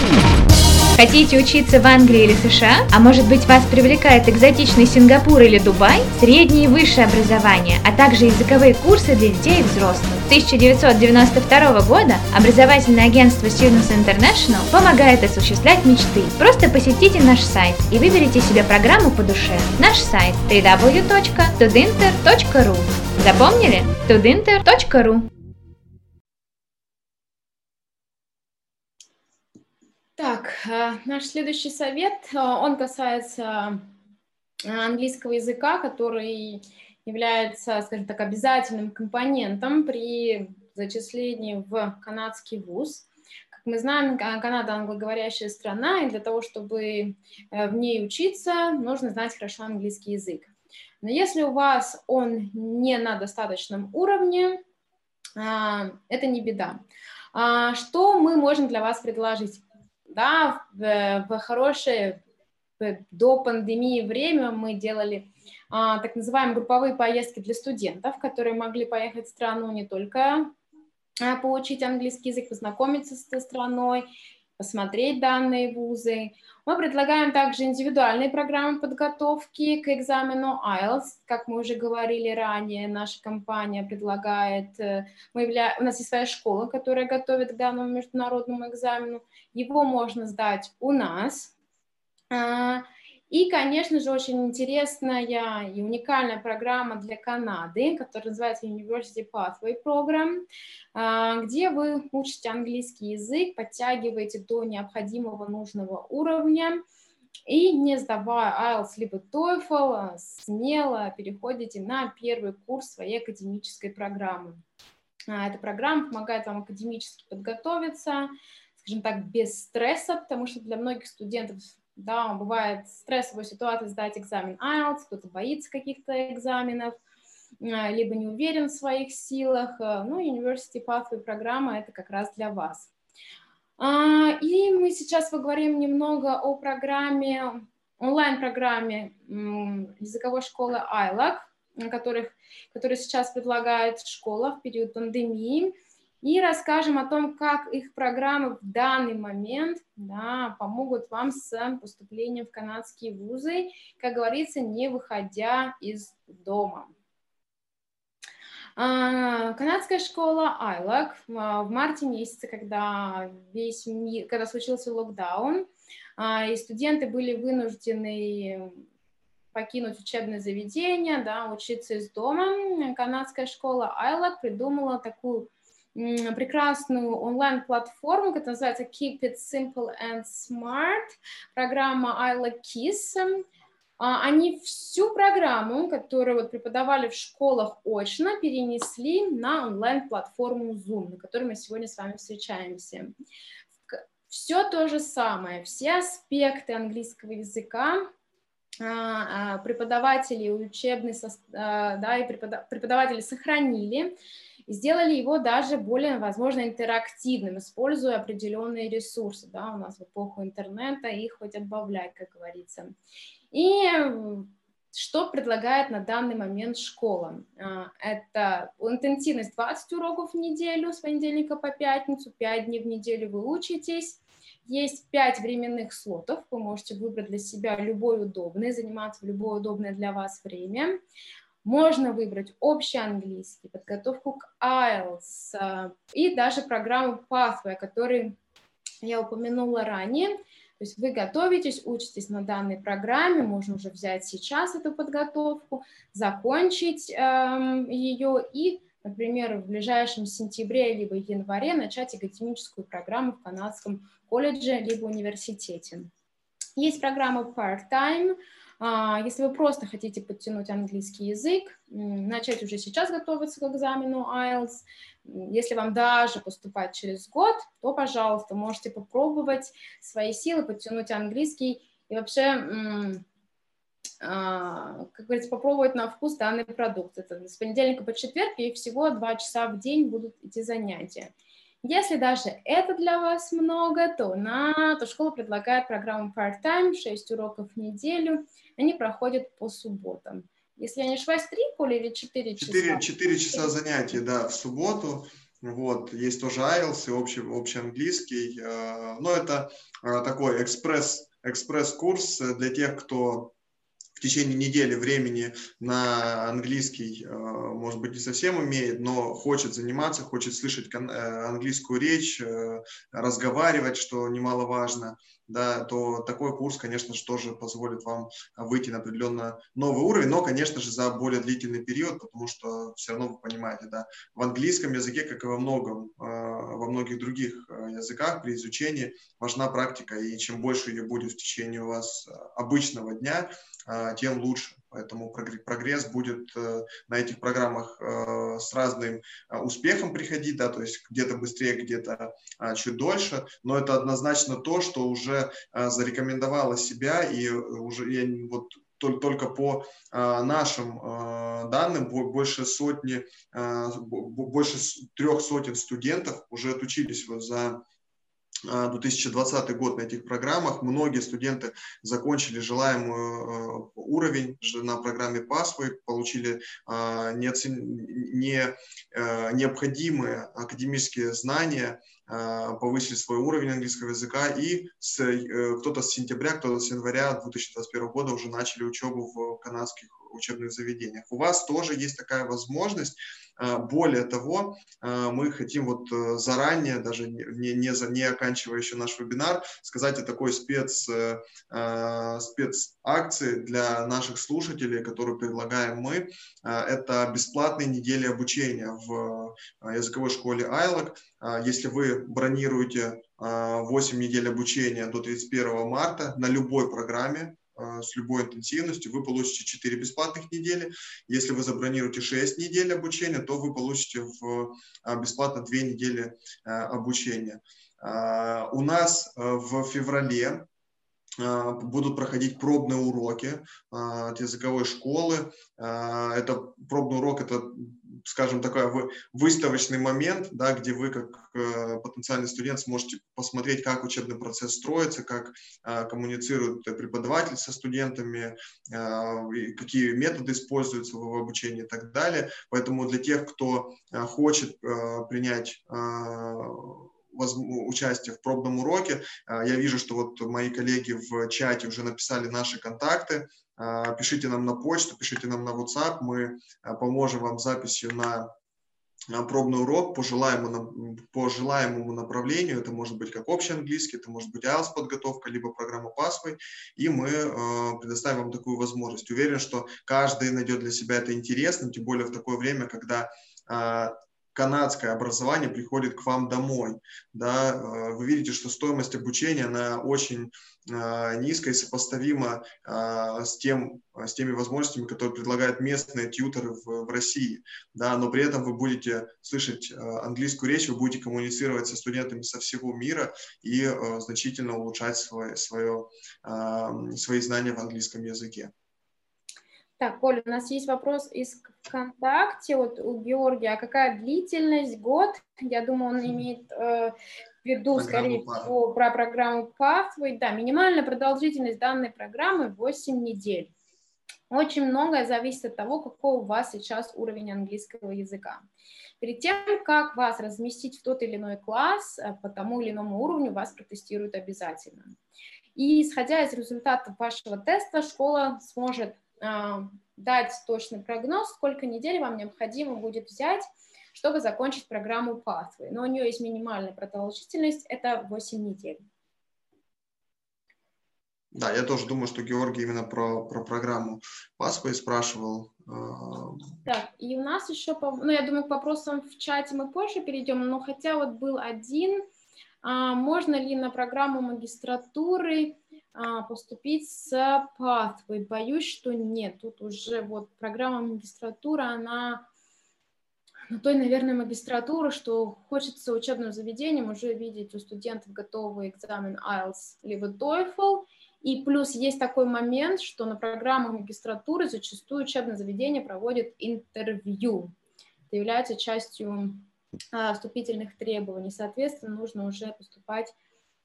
Хотите учиться в Англии или США? А может быть, вас привлекает экзотичный Сингапур или Дубай? Среднее и высшее образование, а также языковые курсы для детей и взрослых. С 1992 года образовательное агентство Students International помогает осуществлять мечты. Просто посетите наш сайт и выберите себе программу по душе. Наш сайт www.studinter.ru. Запомнили? studinter.ru. Так, наш следующий совет, он касается английского языка, который является, скажем так, обязательным компонентом при зачислении в канадский вуз. Как мы знаем, Канада англоговорящая страна, и для того, чтобы в ней учиться, нужно знать хорошо английский язык. Но если у вас он не на достаточном уровне, это не беда. Что мы можем для вас предложить? Да, в хорошее до пандемии время мы делали так называемые групповые поездки для студентов, которые могли поехать в страну не только получить английский язык, познакомиться с страной, посмотреть данные вузы. Мы предлагаем также индивидуальные программы подготовки к экзамену IELTS. Как мы уже говорили ранее, наша компания предлагает... у нас есть своя школа, которая готовит к данному международному экзамену. Его можно сдать у нас. И, конечно же, очень интересная и уникальная программа для Канады, которая называется University Pathway Program, где вы учите английский язык, подтягиваете до необходимого нужного уровня и, не сдавая IELTS либо TOEFL, смело переходите на первый курс своей академической программы. Эта программа помогает вам академически подготовиться, скажем так, без стресса, потому что для многих студентов, да, бывает стрессовая ситуация сдать экзамен IELTS, кто-то боится каких-то экзаменов, либо не уверен в своих силах. Ну, University Pathway программа – это как раз для вас. И мы сейчас поговорим немного о программе, онлайн-программе языковой школы ILAC, которую сейчас предлагает школа в период пандемии. И расскажем о том, как их программы в данный момент, да, помогут вам с поступлением в канадские вузы, как говорится, не выходя из дома. Канадская школа ILAC в марте месяце, когда случился локдаун, и студенты были вынуждены покинуть учебное заведение, да, учиться из дома, канадская школа ILAC придумала такую прекрасную онлайн-платформу, которая называется Keep It Simple and Smart, программа ILAC KISS. Они всю программу, которую преподавали в школах очно, перенесли на онлайн-платформу Zoom, на которой мы сегодня с вами встречаемся. Все то же самое, все аспекты английского языка преподаватели и учебный состав, да, и преподаватели сохранили, сделали его даже более, возможно, интерактивным, используя определенные ресурсы, да, у нас в эпоху интернета, их хоть отбавляй, как говорится. И что предлагает на данный момент школа? Это интенсивность 20 уроков в неделю, с понедельника по пятницу, 5 дней в неделю вы учитесь. Есть 5 временных слотов, вы можете выбрать для себя любой удобный, заниматься в любое удобное для вас время. Можно выбрать общий английский, подготовку к IELTS и даже программу Pathway, о которой я упомянула ранее. То есть вы готовитесь, учитесь на данной программе, можно уже взять сейчас эту подготовку, закончить ее и, например, в ближайшем сентябре либо январе начать академическую программу в канадском колледже либо университете. Есть программа Part-Time. Если вы просто хотите подтянуть английский язык, начать уже сейчас готовиться к экзамену IELTS, если вам даже поступать через год, то, пожалуйста, можете попробовать свои силы подтянуть английский и вообще, как говорится, попробовать на вкус данный продукт. Это с понедельника по четверг и всего 2 часа в день будут идти занятия. Если даже это для вас много, то школа предлагает программу Part-Time, 6 уроков в неделю. Они проходят по субботам. Если я не ошибаюсь, 3 или 4 часа? 4 часа занятий, да, в субботу. Вот, есть тоже IELTS и общий английский. Но это такой экспресс-курс для тех, кто в течение недели времени на английский, может быть, не совсем имеет, но хочет заниматься, хочет слышать английскую речь, разговаривать, что немаловажно, да, то такой курс, конечно же, тоже позволит вам выйти на определенно новый уровень, но, конечно же, за более длительный период, потому что все равно вы понимаете, да, в английском языке, как и во многих других языках при изучении важна практика, и чем больше ее будет в течение у вас обычного дня, тем лучше. Поэтому прогресс будет на этих программах с разным успехом приходить, да, то есть где-то быстрее, где-то чуть дольше, но это однозначно то, что уже зарекомендовало себя, и уже я вот только по нашим данным больше 300 студентов уже отучились вот за 2020 год на этих программах. Многие студенты закончили желаемый уровень на программе Pathway, получили необходимые академические знания, повысили свой уровень английского языка, и кто-то с сентября, кто-то с января 2021 года уже начали учебу в канадских учебных заведениях. У вас тоже есть такая возможность. Более того, мы хотим вот заранее, даже не оканчивая еще наш вебинар, сказать о такой спецакции для наших слушателей, которую предлагаем мы. Это бесплатные недели обучения в языковой школе ILAC. Если вы бронируете 8 недель обучения до 31 марта на любой программе, с любой интенсивностью, вы получите 4 бесплатных недели. Если вы забронируете 6 недель обучения, то вы получите бесплатно 2 недели обучения. У нас в феврале будут проходить пробные уроки от языковой школы. Это пробный урок, это, скажем, такой выставочный момент, да, где вы как потенциальный студент сможете посмотреть, как учебный процесс строится, как коммуницирует преподаватель со студентами, какие методы используются в обучении и так далее. Поэтому для тех, кто хочет принять участие в пробном уроке, я вижу, что вот мои коллеги в чате уже написали наши контакты. Пишите нам на почту, пишите нам на WhatsApp, мы поможем вам с записью на пробный урок по желаемому направлению. Это может быть как общий английский, это может быть IELTS подготовка, либо программа Pathway, и мы предоставим вам такую возможность. Уверен, что каждый найдет для себя это интересным, тем более в такое время, когда канадское образование приходит к вам домой. Да? Вы видите, что стоимость обучения, она очень низкая и сопоставима с теми возможностями, которые предлагают местные тьюторы в России. Да? Но при этом вы будете слышать английскую речь, вы будете коммуницировать со студентами со всего мира и значительно улучшать свои знания в английском языке. Так, Коля, у нас есть вопрос из ВКонтакте вот у Георгия. Какая длительность? Год? Я думаю, он имеет в виду, скорее всего, про программу Pathway. Да, минимальная продолжительность данной программы 8 недель. Очень многое зависит от того, какой у вас сейчас уровень английского языка. Перед тем, как вас разместить в тот или иной класс, по тому или иному уровню вас протестируют обязательно. И исходя из результатов вашего теста, школа сможет дать точный прогноз, сколько недель вам необходимо будет взять, чтобы закончить программу Pathway. Но у нее есть минимальная продолжительность, это 8 недель. Да, я тоже думаю, что Георгий именно про программу Pathway спрашивал. Так, и у нас еще, я думаю, к вопросам в чате мы позже перейдем, но хотя вот был один, можно ли на программу магистратуры поступить с Pathway? Боюсь, что нет. Тут уже вот программа магистратура, она на той, наверное, магистратуры, что хочется учебным заведением уже видеть у студентов готовый экзамен IELTS либо TOEFL. И плюс есть такой момент, что на программах магистратуры зачастую учебное заведение проводит интервью. Это является частью вступительных требований. Соответственно, нужно уже поступать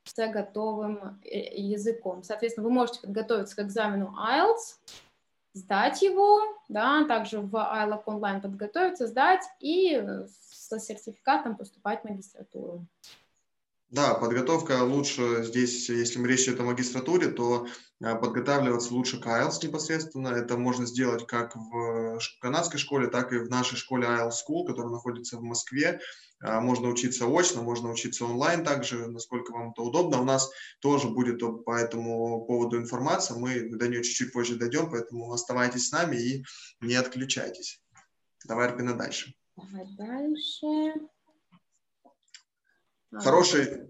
с готовым языком. Соответственно, вы можете подготовиться к экзамену IELTS, сдать его, да, также в ILAC онлайн подготовиться, сдать и со сертификатом поступать в магистратуру. Да, подготовка лучше здесь, если речь идет о магистратуре, то подготавливаться лучше к IELTS непосредственно. Это можно сделать как в канадской школе, так и в нашей школе IELTS School, которая находится в Москве. Можно учиться очно, можно учиться онлайн также, насколько вам это удобно. У нас тоже будет по этому поводу информация, мы до нее чуть-чуть позже дойдем, поэтому оставайтесь с нами и не отключайтесь. Давай, Арпина, дальше. Давай дальше. Хороший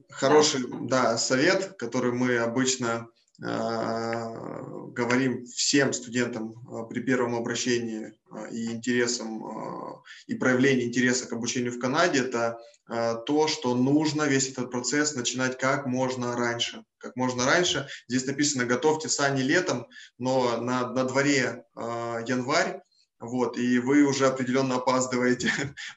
совет, который мы обычно говорим всем студентам при первом обращении и интересам, и проявлению интереса к обучению в Канаде, это то, что нужно весь этот процесс начинать как можно раньше. Как можно раньше. Здесь написано «готовьте сани летом», но на дворе январь, вот, и вы уже определенно опаздываете.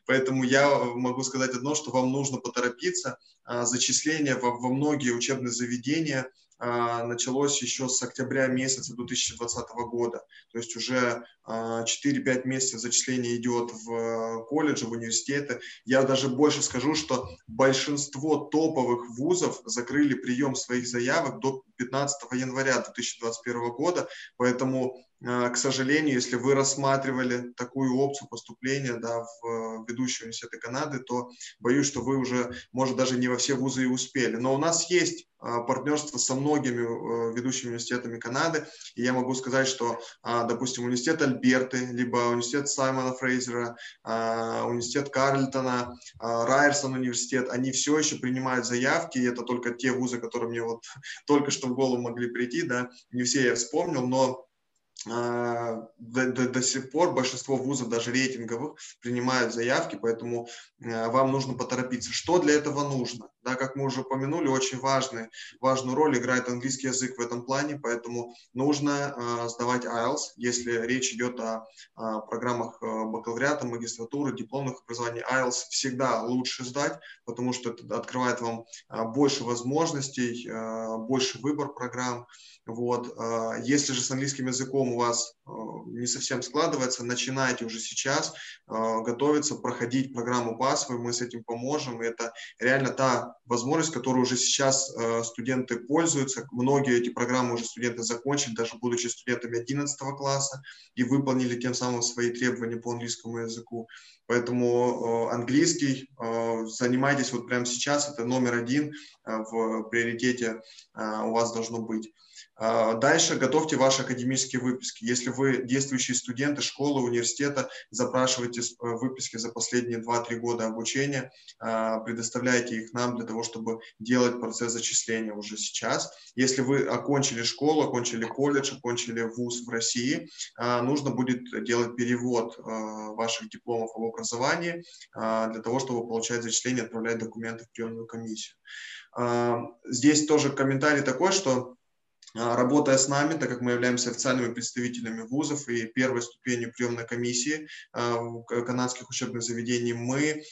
Поэтому я могу сказать одно, что вам нужно поторопиться. Зачисление во многие учебные заведения началось еще с октября месяца 2020 года. То есть уже 4-5 месяцев зачисление идет в колледжи, в университеты. Я даже больше скажу, что большинство топовых вузов закрыли прием своих заявок до 15 января 2021 года. Поэтому, к сожалению, если вы рассматривали такую опцию поступления, да, в ведущие университеты Канады, то боюсь, что вы уже, может, даже не во все вузы и успели. Но у нас есть партнерство со многими ведущими университетами Канады, и я могу сказать, что, допустим, университет Альберты, либо университет Саймона Фрейзера, университет Карлтона, Райерсон университет, они все еще принимают заявки, и это только те вузы, которые мне вот только что в голову могли прийти, да, не все я вспомнил, но до сих пор большинство вузов, даже рейтинговых, принимают заявки, поэтому вам нужно поторопиться. Что для этого нужно? Да, как мы уже упомянули, очень важную роль играет английский язык в этом плане, поэтому нужно сдавать IELTS, если речь идет о программах бакалавриата, магистратуры, дипломных образований. IELTS всегда лучше сдать, потому что это открывает вам больше возможностей, больше выбор программ. Вот. Если же с английским языком у вас не совсем складывается, начинайте уже сейчас готовиться, проходить программу базовую, мы с этим поможем. И это реально та возможность, которую уже сейчас студенты пользуются. Многие эти программы уже студенты закончили, даже будучи студентами 11 класса, и выполнили тем самым свои требования по английскому языку. Поэтому английский занимайтесь вот прямо сейчас, это номер один в приоритете у вас должно быть. Дальше готовьте ваши академические выписки. Если вы действующие студенты школы, университета, запрашивайте выписки за последние 2-3 года обучения, предоставляйте их нам для того, чтобы делать процесс зачисления уже сейчас. Если вы окончили школу, окончили колледж, окончили вуз в России, нужно будет делать перевод ваших дипломов об образовании для того, чтобы получать зачисление, отправлять документы в приемную комиссию. Здесь тоже комментарий такой, что работая с нами, так как мы являемся официальными представителями вузов и первой ступенью приемной комиссии канадских учебных заведений, мы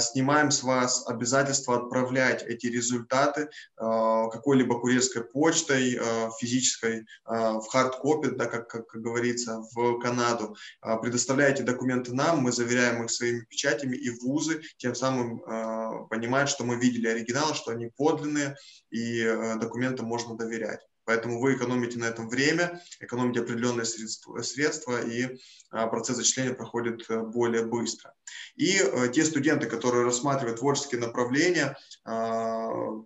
снимаем с вас обязательство отправлять эти результаты какой-либо курьерской почтой, физической, в хардкопе, да, как говорится, в Канаду. Предоставляете документы нам, мы заверяем их своими печатями, и вузы тем самым понимают, что мы видели оригиналы, что они подлинные, и документам можно доверять. Поэтому вы экономите на этом время, экономите определенные средства, и процесс зачисления проходит более быстро. И те студенты, которые рассматривают творческие направления,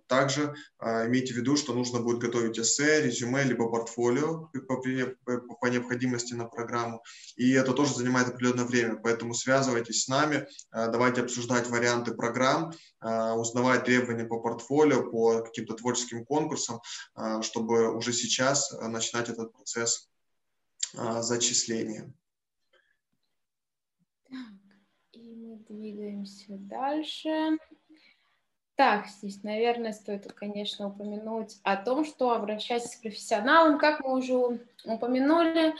также имейте в виду, что нужно будет готовить эссе, резюме, либо портфолио по необходимости на программу. И это тоже занимает определенное время, поэтому связывайтесь с нами, давайте обсуждать варианты программ, узнавать требования по портфолио, по каким-то творческим конкурсам, чтобы уже сейчас начинать этот процесс зачисления. Так, и мы двигаемся дальше. Так, здесь, наверное, стоит, конечно, упомянуть о том, что обращайтесь к профессионалам. Как мы уже упомянули,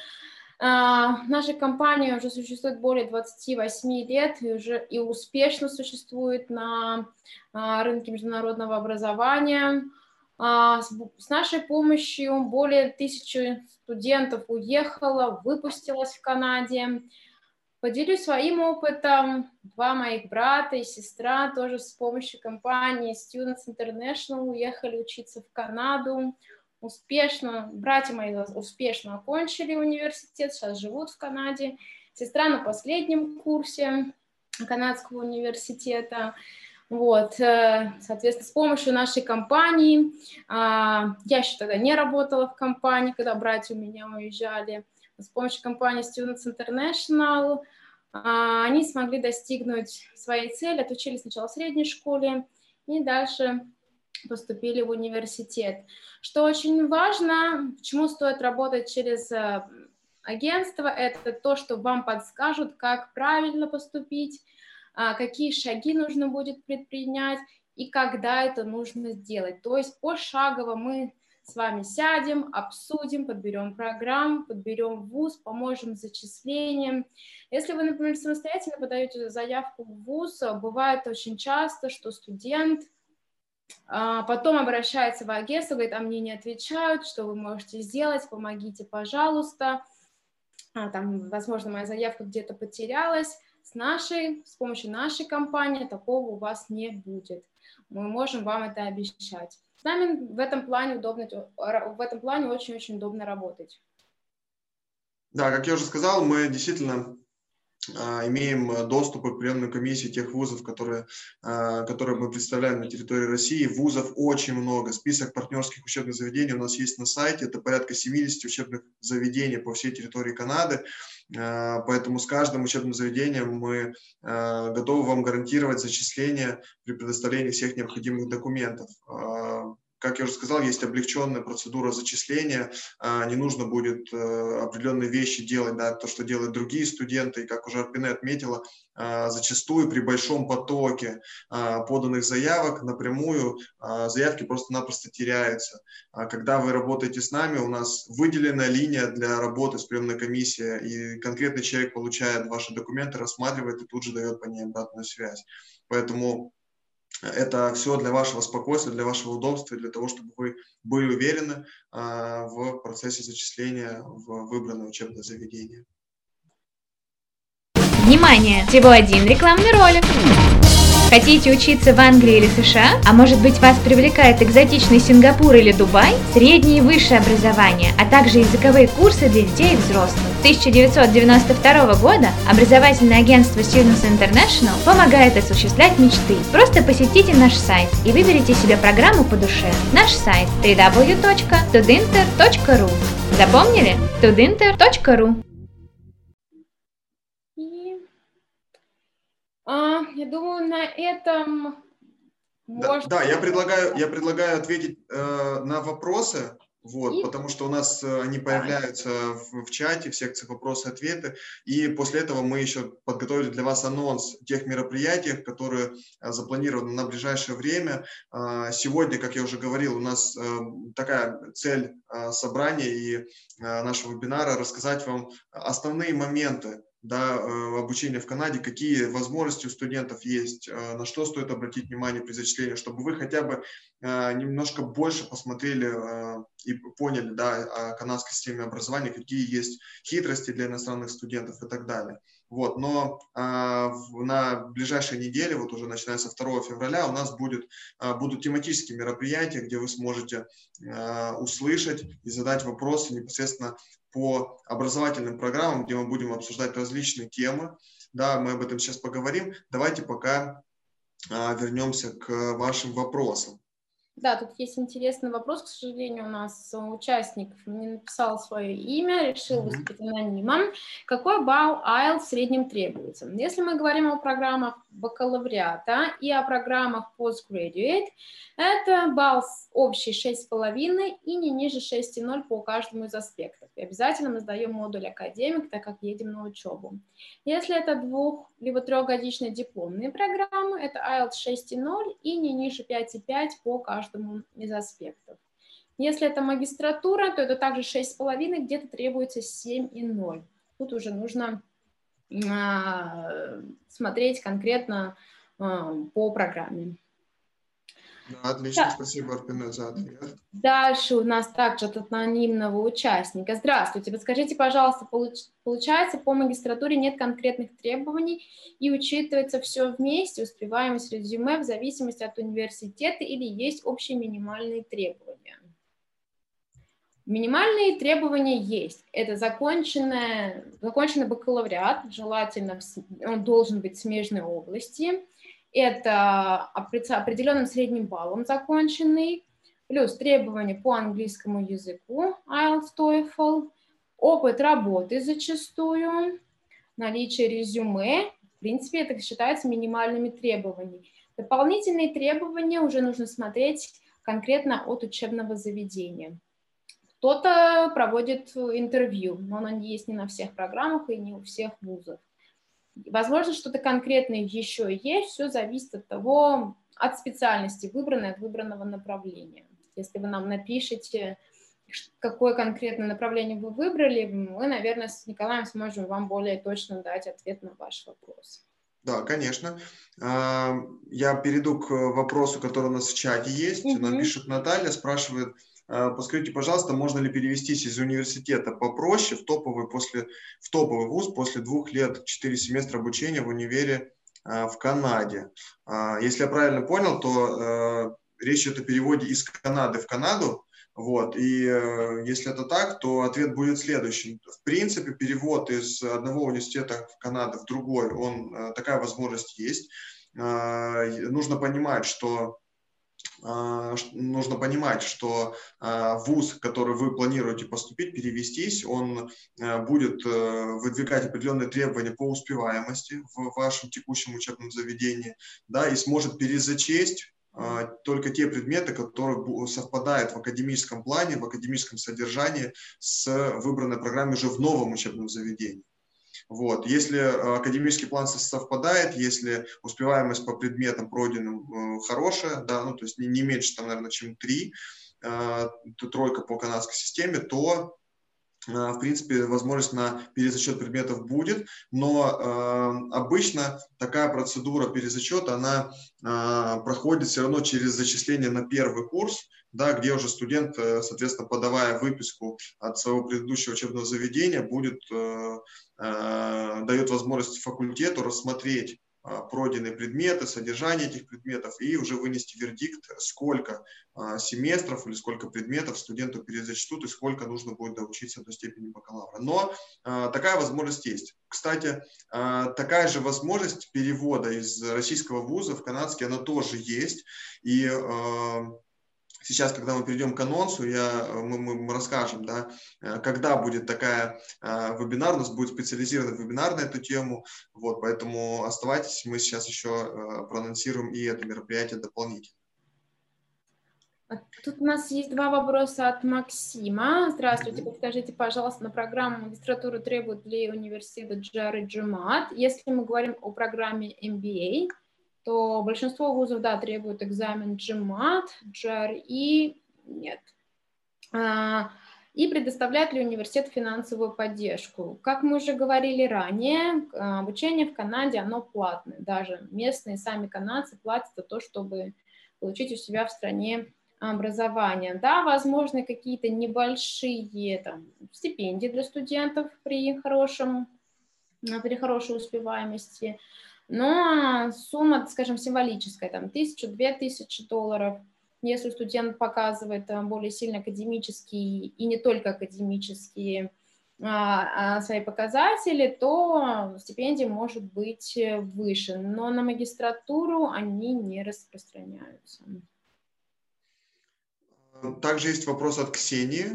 наша компания уже существует более 28 лет и уже и успешно существует на рынке международного образования. С нашей помощью более 1000 студентов уехало, выпустилось в Канаде. Поделюсь своим опытом. 2 моих брата и сестра тоже с помощью компании Students International уехали учиться в Канаду. Успешно, братья мои успешно окончили университет, сейчас живут в Канаде. Сестра на последнем курсе Канадского университета. Вот, соответственно, с помощью нашей компании, я еще тогда не работала в компании, когда братья у меня уезжали, с помощью компании Students International они смогли достигнуть своей цели, отучились сначала в средней школе и дальше поступили в университет. Что очень важно, почему стоит работать через агентство, это то, что вам подскажут, как правильно поступить, какие шаги нужно будет предпринять и когда это нужно сделать. То есть пошагово мы с вами сядем, обсудим, подберем программу, подберем вуз, поможем с зачислением. Если вы, например, самостоятельно подаете заявку в вуз, бывает очень часто, что студент потом обращается в агентство, говорит, а мне не отвечают, что вы можете сделать, помогите, пожалуйста. Там, возможно, моя заявка где-то потерялась. С помощью нашей компании такого у вас не будет. Мы можем вам это обещать. С нами в этом плане очень-очень удобно работать. Да, как я уже сказал, мы действительно имеем доступ к определенной комиссии тех вузов, которые мы представляем на территории России. Вузов очень много. Список партнерских учебных заведений у нас есть на сайте. Это порядка 70 учебных заведений по всей территории Канады. Поэтому с каждым учебным заведением мы готовы вам гарантировать зачисление при предоставлении всех необходимых документов. Как я уже сказал, есть облегченная процедура зачисления, не нужно будет определенные вещи делать, да, то, что делают другие студенты, и как уже Арпине отметила, зачастую при большом потоке поданных заявок напрямую заявки просто-напросто теряются. Когда вы работаете с нами, у нас выделена линия для работы с приемной комиссией, и конкретный человек получает ваши документы, рассматривает и тут же дает по ней обратную связь. Поэтому это все для вашего спокойствия, для вашего удобства, для того, чтобы вы были уверены в процессе зачисления в выбранное учебное заведение. Внимание! Всего один рекламный ролик. Хотите учиться в Англии или США? А может быть, вас привлекает экзотичный Сингапур или Дубай? Среднее и высшее образование, а также языковые курсы для детей и взрослых. С 1992 года образовательное агентство Students International помогает осуществлять мечты. Просто посетите наш сайт и выберите себе программу по душе. Наш сайт www.studinter.ru. Запомнили? studinter.ru. Я думаю, на этом можно... Да, я предлагаю ответить на вопросы, вот, потому что у нас они появляются в чате, в секции вопросы-ответы, и после этого мы еще подготовили для вас анонс тех мероприятий, которые запланированы на ближайшее время. Сегодня, как я уже говорил, у нас такая цель собрания и нашего вебинара – рассказать вам основные моменты, обучение в Канаде, какие возможности у студентов есть, на что стоит обратить внимание при зачислении, чтобы вы хотя бы немножко больше посмотрели и поняли о канадской системе образования, какие есть хитрости для иностранных студентов и так далее. Вот, но на ближайшей неделе, вот уже начиная со 2 февраля, у нас будут тематические мероприятия, где вы сможете услышать и задать вопросы непосредственно по образовательным программам, где мы будем обсуждать различные темы. Да, мы об этом сейчас поговорим. Давайте пока вернемся к вашим вопросам. Да, тут есть интересный вопрос. К сожалению, у нас участник не написал свое имя, решил выступить анонимом. Какой балл IELTS в среднем требуется? Если мы говорим о программах бакалавриата и о программах postgraduate, это балл общий 6,5 и не ниже 6,0 по каждому из аспектов. И обязательно мы сдаем модуль академик, так как едем на учебу. Если это двух- либо трехгодичные дипломные программы, это IELTS 6,0 и не ниже 5,5 по каждому из аспектов. Если это магистратура, то это также 6,5, где-то требуется 7,0. Тут уже нужно смотреть конкретно по программе. Да, отлично, да. Спасибо, Арпина, за ответ. Дальше у нас также от анонимного участника. Здравствуйте, подскажите, пожалуйста, получается, по магистратуре нет конкретных требований и учитывается все вместе, успеваемость резюме в зависимости от университета или есть общие минимальные требования? Минимальные требования есть. Это законченный бакалавриат, желательно он должен быть в смежной области. Это определенным средним баллом законченный, плюс требования по английскому языку, IELTS, TOEFL, опыт работы зачастую, наличие резюме. В принципе, это считается минимальными требованиями. Дополнительные требования уже нужно смотреть конкретно от учебного заведения. Кто-то проводит интервью, но оно есть не на всех программах и не у всех вузов. Возможно, что-то конкретное еще есть, все зависит от того, от специальности выбранной, от выбранного направления. Если вы нам напишите, какое конкретное направление вы выбрали, мы, наверное, с Николаем сможем вам более точно дать ответ на ваш вопрос. Да, конечно. Я перейду к вопросу, который у нас в чате есть. Нам пишет Наталья, спрашивает, подскажите, пожалуйста, можно ли перевестись из университета попроще в топовый вуз после 2 лет 4 семестра обучения в универе в Канаде? Если я правильно понял, то речь идет о переводе из Канады в Канаду. Вот. И если это так, то ответ будет следующим. В принципе, перевод из одного университета в Канаду в другой, такая возможность есть. Нужно понимать, что вуз, в который вы планируете поступить, перевестись, он будет выдвигать определенные требования по успеваемости в вашем текущем учебном заведении, да, и сможет перезачесть только те предметы, которые совпадают в академическом плане, в академическом содержании с выбранной программой уже в новом учебном заведении. Вот. Если академический план совпадает, если успеваемость по предметам пройденным хорошая, да, ну, то есть не меньше, там, наверное, чем 3, тройка по канадской системе, то, в принципе, возможность на перезачет предметов будет, но обычно такая процедура перезачета, она проходит все равно через зачисление на первый курс, да, где уже студент, соответственно, подавая выписку от своего предыдущего учебного заведения, дает возможность факультету рассмотреть пройденные предметы, содержание этих предметов и уже вынести вердикт, сколько семестров или сколько предметов студенту перезачтут и сколько нужно будет доучиться до степени бакалавра. Но такая возможность есть. Кстати, такая же возможность перевода из российского вуза в канадский, она тоже есть. И сейчас, когда мы перейдем к анонсу, мы расскажем, да, когда будет такая вебинар, у нас будет специализированный вебинар на эту тему, вот, поэтому оставайтесь, мы сейчас еще проанонсируем и это мероприятие дополнительно. Тут у нас есть два вопроса от Максима. Здравствуйте, подскажите, пожалуйста, на программу магистратуры требует ли университета GRE и GMAT? Если мы говорим о программе MBA, то большинство вузов, да, требует экзамен GMAT, GRE нет. И предоставляет ли университет финансовую поддержку? Как мы уже говорили ранее, обучение в Канаде, оно платное. Даже местные сами канадцы платят за то, чтобы получить у себя в стране образование. Да, возможно, какие-то небольшие там стипендии для студентов при хорошей успеваемости. Но сумма, скажем, символическая, там, 1000–2000 долларов. Если студент показывает более сильно академические и не только академические свои показатели, то стипендия может быть выше. Но на магистратуру они не распространяются. Также есть вопрос от Ксении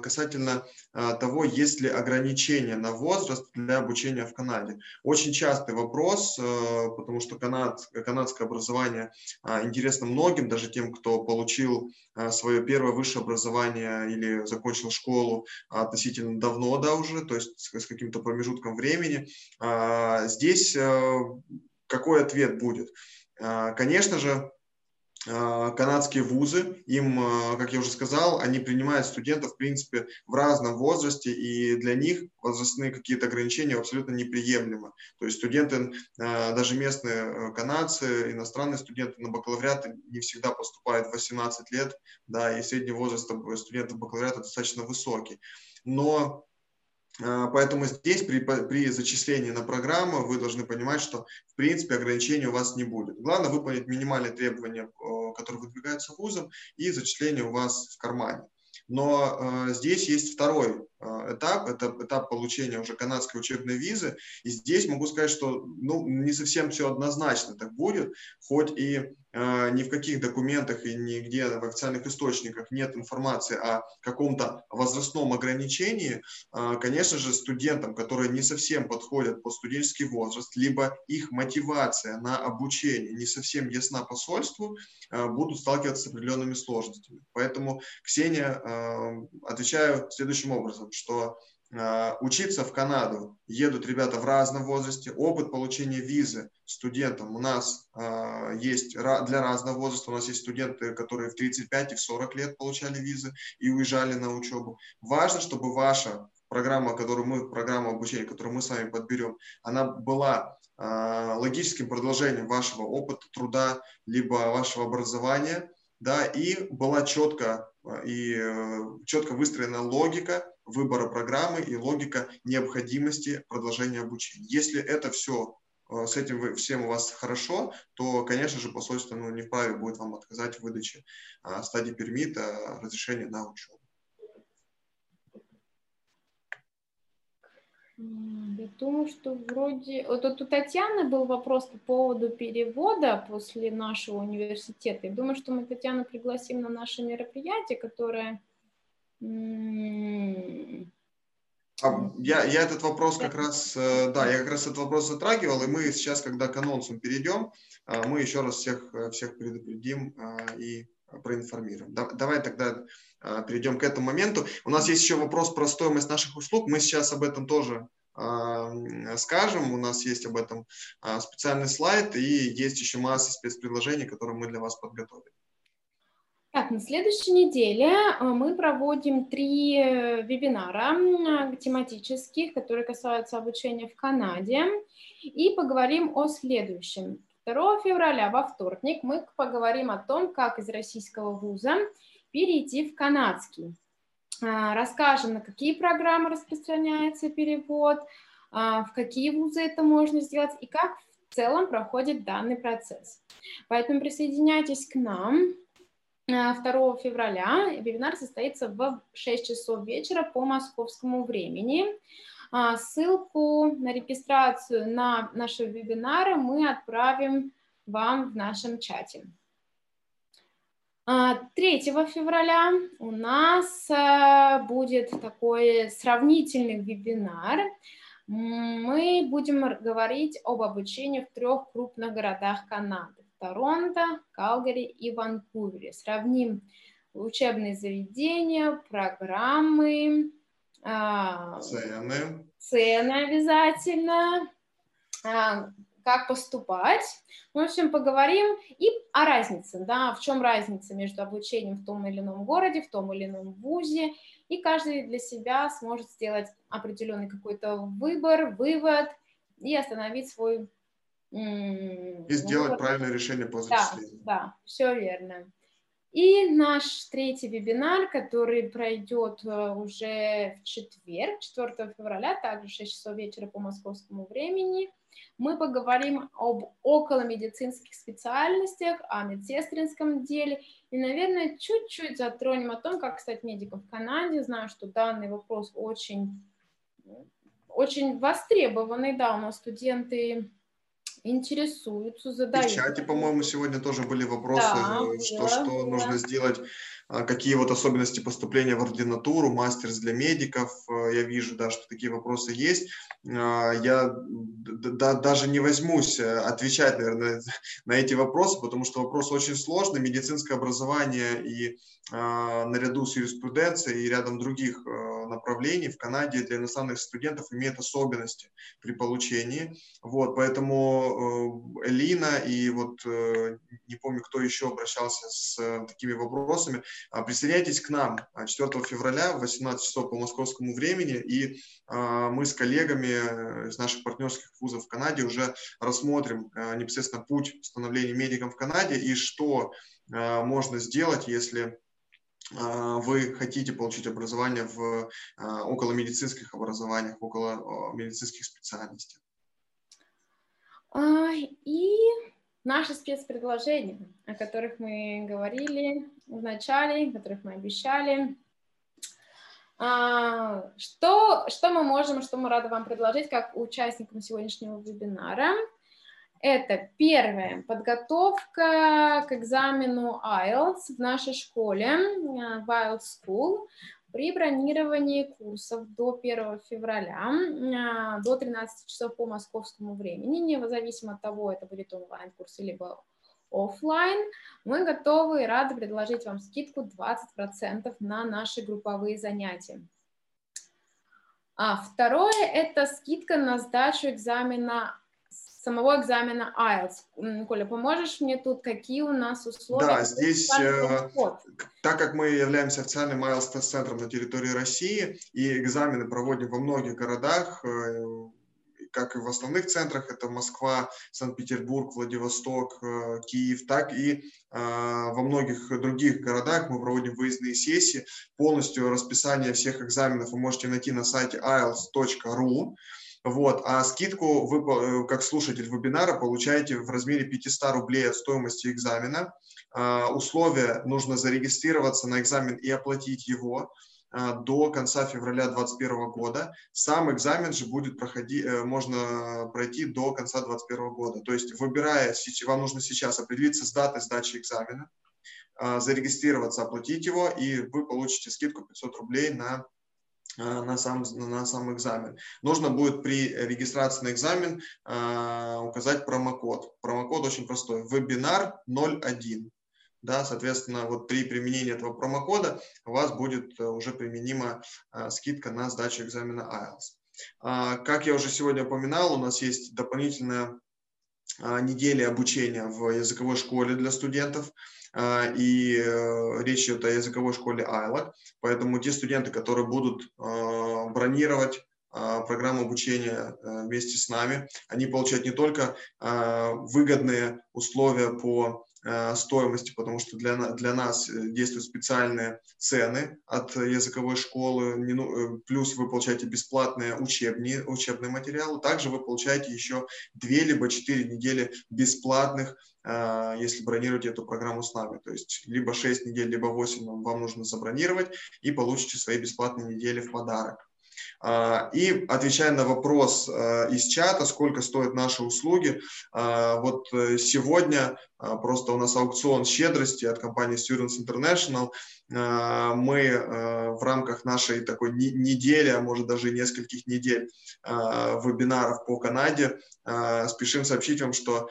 касательно того, есть ли ограничения на возраст для обучения в Канаде. Очень частый вопрос, потому что канадское образование интересно многим, даже тем, кто получил свое первое высшее образование или закончил школу относительно давно, да, уже, то есть с каким-то промежутком времени. Здесь какой ответ будет? Конечно же, канадские вузы, им, как я уже сказал, они принимают студентов, в принципе, в разном возрасте, и для них возрастные какие-то ограничения абсолютно неприемлемы. То есть студенты, даже местные канадцы, иностранные студенты на бакалавриат не всегда поступают в 18 лет, да, и средний возраст студентов бакалавриата достаточно высокий. Но поэтому здесь при зачислении на программу вы должны понимать, что в принципе ограничений у вас не будет. Главное выполнить минимальные требования, которые выдвигаются вузом, и зачисление у вас в кармане. Но здесь есть второй этап, это этап получения уже канадской учебной визы. И здесь могу сказать, что, ну, не совсем все однозначно так будет, хоть и ни в каких документах и нигде в официальных источниках нет информации о каком-то возрастном ограничении, конечно же, студентам, которые не совсем подходят под студенческий возраст, либо их мотивация на обучение не совсем ясна посольству, будут сталкиваться с определенными сложностями. Поэтому, Ксения, отвечаю следующим образом, что учиться в Канаду едут ребята в разном возрасте. Опыт получения визы студентам у нас есть для разного возраста. У нас есть студенты, которые в 35 и в 40 лет получали визы и уезжали на учебу. Важно, чтобы ваша программа обучения, которую мы с вами подберем, она была логическим продолжением вашего опыта труда, либо вашего образования, да, и была четко выстроена логика выбора программы и логика необходимости продолжения обучения. Если это все, с этим всем у вас хорошо, то, конечно же, посольство не вправе будет вам отказать в выдаче стадии пермита, разрешения на учебу. Я думаю, что вроде... Вот у Татьяны был вопрос по поводу перевода после нашего университета. Я думаю, что мы Татьяну пригласим на наше мероприятие, которое... Я этот вопрос как раз, да, я как раз этот вопрос затрагивал, и мы сейчас, когда к анонсам перейдем, мы еще раз всех предупредим и проинформируем. Давай тогда перейдем к этому моменту. У нас есть еще вопрос про стоимость наших услуг. Мы сейчас об этом тоже скажем. У нас есть об этом специальный слайд, и есть еще масса спецпредложений, которые мы для вас подготовили. Так, на следующей неделе мы проводим 3 вебинара тематических, которые касаются обучения в Канаде, и поговорим о следующем. 2 февраля во вторник мы поговорим о том, как из российского вуза перейти в канадский. Расскажем, на какие программы распространяется перевод, в какие вузы это можно сделать и как в целом проходит данный процесс. Поэтому присоединяйтесь к нам. 2 февраля вебинар состоится в 6 часов вечера по московскому времени. Ссылку на регистрацию на наши вебинары мы отправим вам в нашем чате. 3 февраля у нас будет такой сравнительный вебинар. Мы будем говорить об обучении в 3 крупных городах Канады. Торонто, Калгари и Ванкувере. Сравним учебные заведения, программы, цены обязательно, как поступать. В общем, поговорим и о разнице, да, в чем разница между обучением в том или ином городе, в том или ином вузе, и каждый для себя сможет сделать определенный какой-то вывод и остановить свой... И сделать правильное решение по зачислению. Да, все верно. И наш 3-й вебинар, который пройдет уже в четверг, 4 февраля, также в 6 часов вечера по московскому времени, мы поговорим об околомедицинских специальностях, о медсестринском деле и, наверное, чуть-чуть затронем о том, как стать медиком в Канаде. Знаю, что данный вопрос очень востребованный, да, у нас студенты... интересуются, задают. В чате, по-моему, сегодня тоже были вопросы, что нужно сделать, какие вот особенности поступления в ординатуру, мастерс для медиков. Я вижу, да, что такие вопросы есть. Я даже не возьмусь отвечать, наверное, на эти вопросы, потому что вопрос очень сложный. Медицинское образование и наряду с юриспруденцией и рядом других направлений в Канаде для иностранных студентов имеет особенности при получении. Вот, поэтому Элина и вот не помню, кто еще обращался с такими вопросами. Присоединяйтесь к нам 4 февраля в 18 часов по московскому времени, и мы с коллегами из наших партнерских вузов в Канаде уже рассмотрим непосредственно путь становления медиком в Канаде и что можно сделать, если вы хотите получить образование в околомедицинских образованиях, около медицинских специальностей. И наши спецпредложения, о которых мы говорили в начале, о которых мы обещали. Что мы можем, что мы рады вам предложить как участникам сегодняшнего вебинара. Это первое, подготовка к экзамену IELTS в нашей школе, в IELTS School, при бронировании курсов до 1 февраля, до 13 часов по московскому времени, независимо от того, это будет онлайн-курс либо офлайн, мы готовы и рады предложить вам скидку 20% на наши групповые занятия. А второе, это скидка на сдачу экзамена, самого экзамена IELTS. Коля, поможешь мне тут, какие у нас условия? Да, здесь, так как мы являемся официальным IELTS-тест-центром на территории России, и экзамены проводим во многих городах, как и в основных центрах, это Москва, Санкт-Петербург, Владивосток, Киев, так и во многих других городах мы проводим выездные сессии. Полностью расписание всех экзаменов вы можете найти на сайте ielts.ru. Вот, а скидку вы, как слушатель вебинара, получаете в размере 500 рублей от стоимости экзамена. Условия: нужно зарегистрироваться на экзамен и оплатить его до конца февраля 2021 года. Сам экзамен же будет проходить, можно пройти до конца 2021 года. То есть, выбирая, вам нужно сейчас определиться с датой сдачи экзамена, зарегистрироваться, оплатить его, и вы получите скидку 500 рублей на сам экзамен. Нужно будет при регистрации на экзамен указать промокод. Промокод очень простой. Вебинар 01. Да, соответственно, вот при применении этого промокода у вас будет уже применима скидка на сдачу экзамена IELTS. Как я уже сегодня упоминал, у нас есть дополнительная неделя обучения в языковой школе для студентов. И речь идет о языковой школе ILAC. Поэтому те студенты, которые будут бронировать программу обучения вместе с нами, они получают не только выгодные условия по стоимости, потому что для нас действуют специальные цены от языковой школы, плюс вы получаете бесплатные учебные материалы, также вы получаете еще 2 либо 4 недели бесплатных, если бронируете эту программу с нами, то есть либо 6 недель, либо 8 вам нужно забронировать, и получите свои бесплатные недели в подарок. И отвечая на вопрос из чата, сколько стоят наши услуги, вот сегодня просто у нас аукцион щедрости от компании Students International. Мы в рамках нашей такой недели, а может даже нескольких недель вебинаров по Канаде спешим сообщить вам, что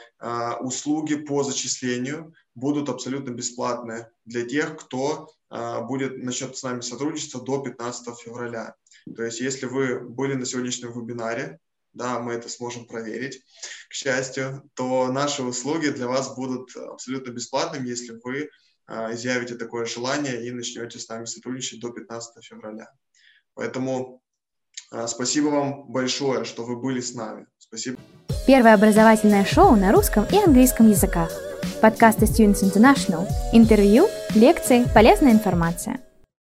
услуги по зачислению будут абсолютно бесплатны для тех, кто начнет с нами сотрудничество до 15 февраля. То есть, если вы были на сегодняшнем вебинаре, да, мы это сможем проверить, к счастью, то наши услуги для вас будут абсолютно бесплатными, если вы изъявите такое желание и начнете с нами сотрудничать до 15 февраля. Поэтому спасибо вам большое, что вы были с нами. Спасибо. Первое образовательное шоу на русском и английском языках. Подкасты Students International. Интервью, лекции, полезная информация.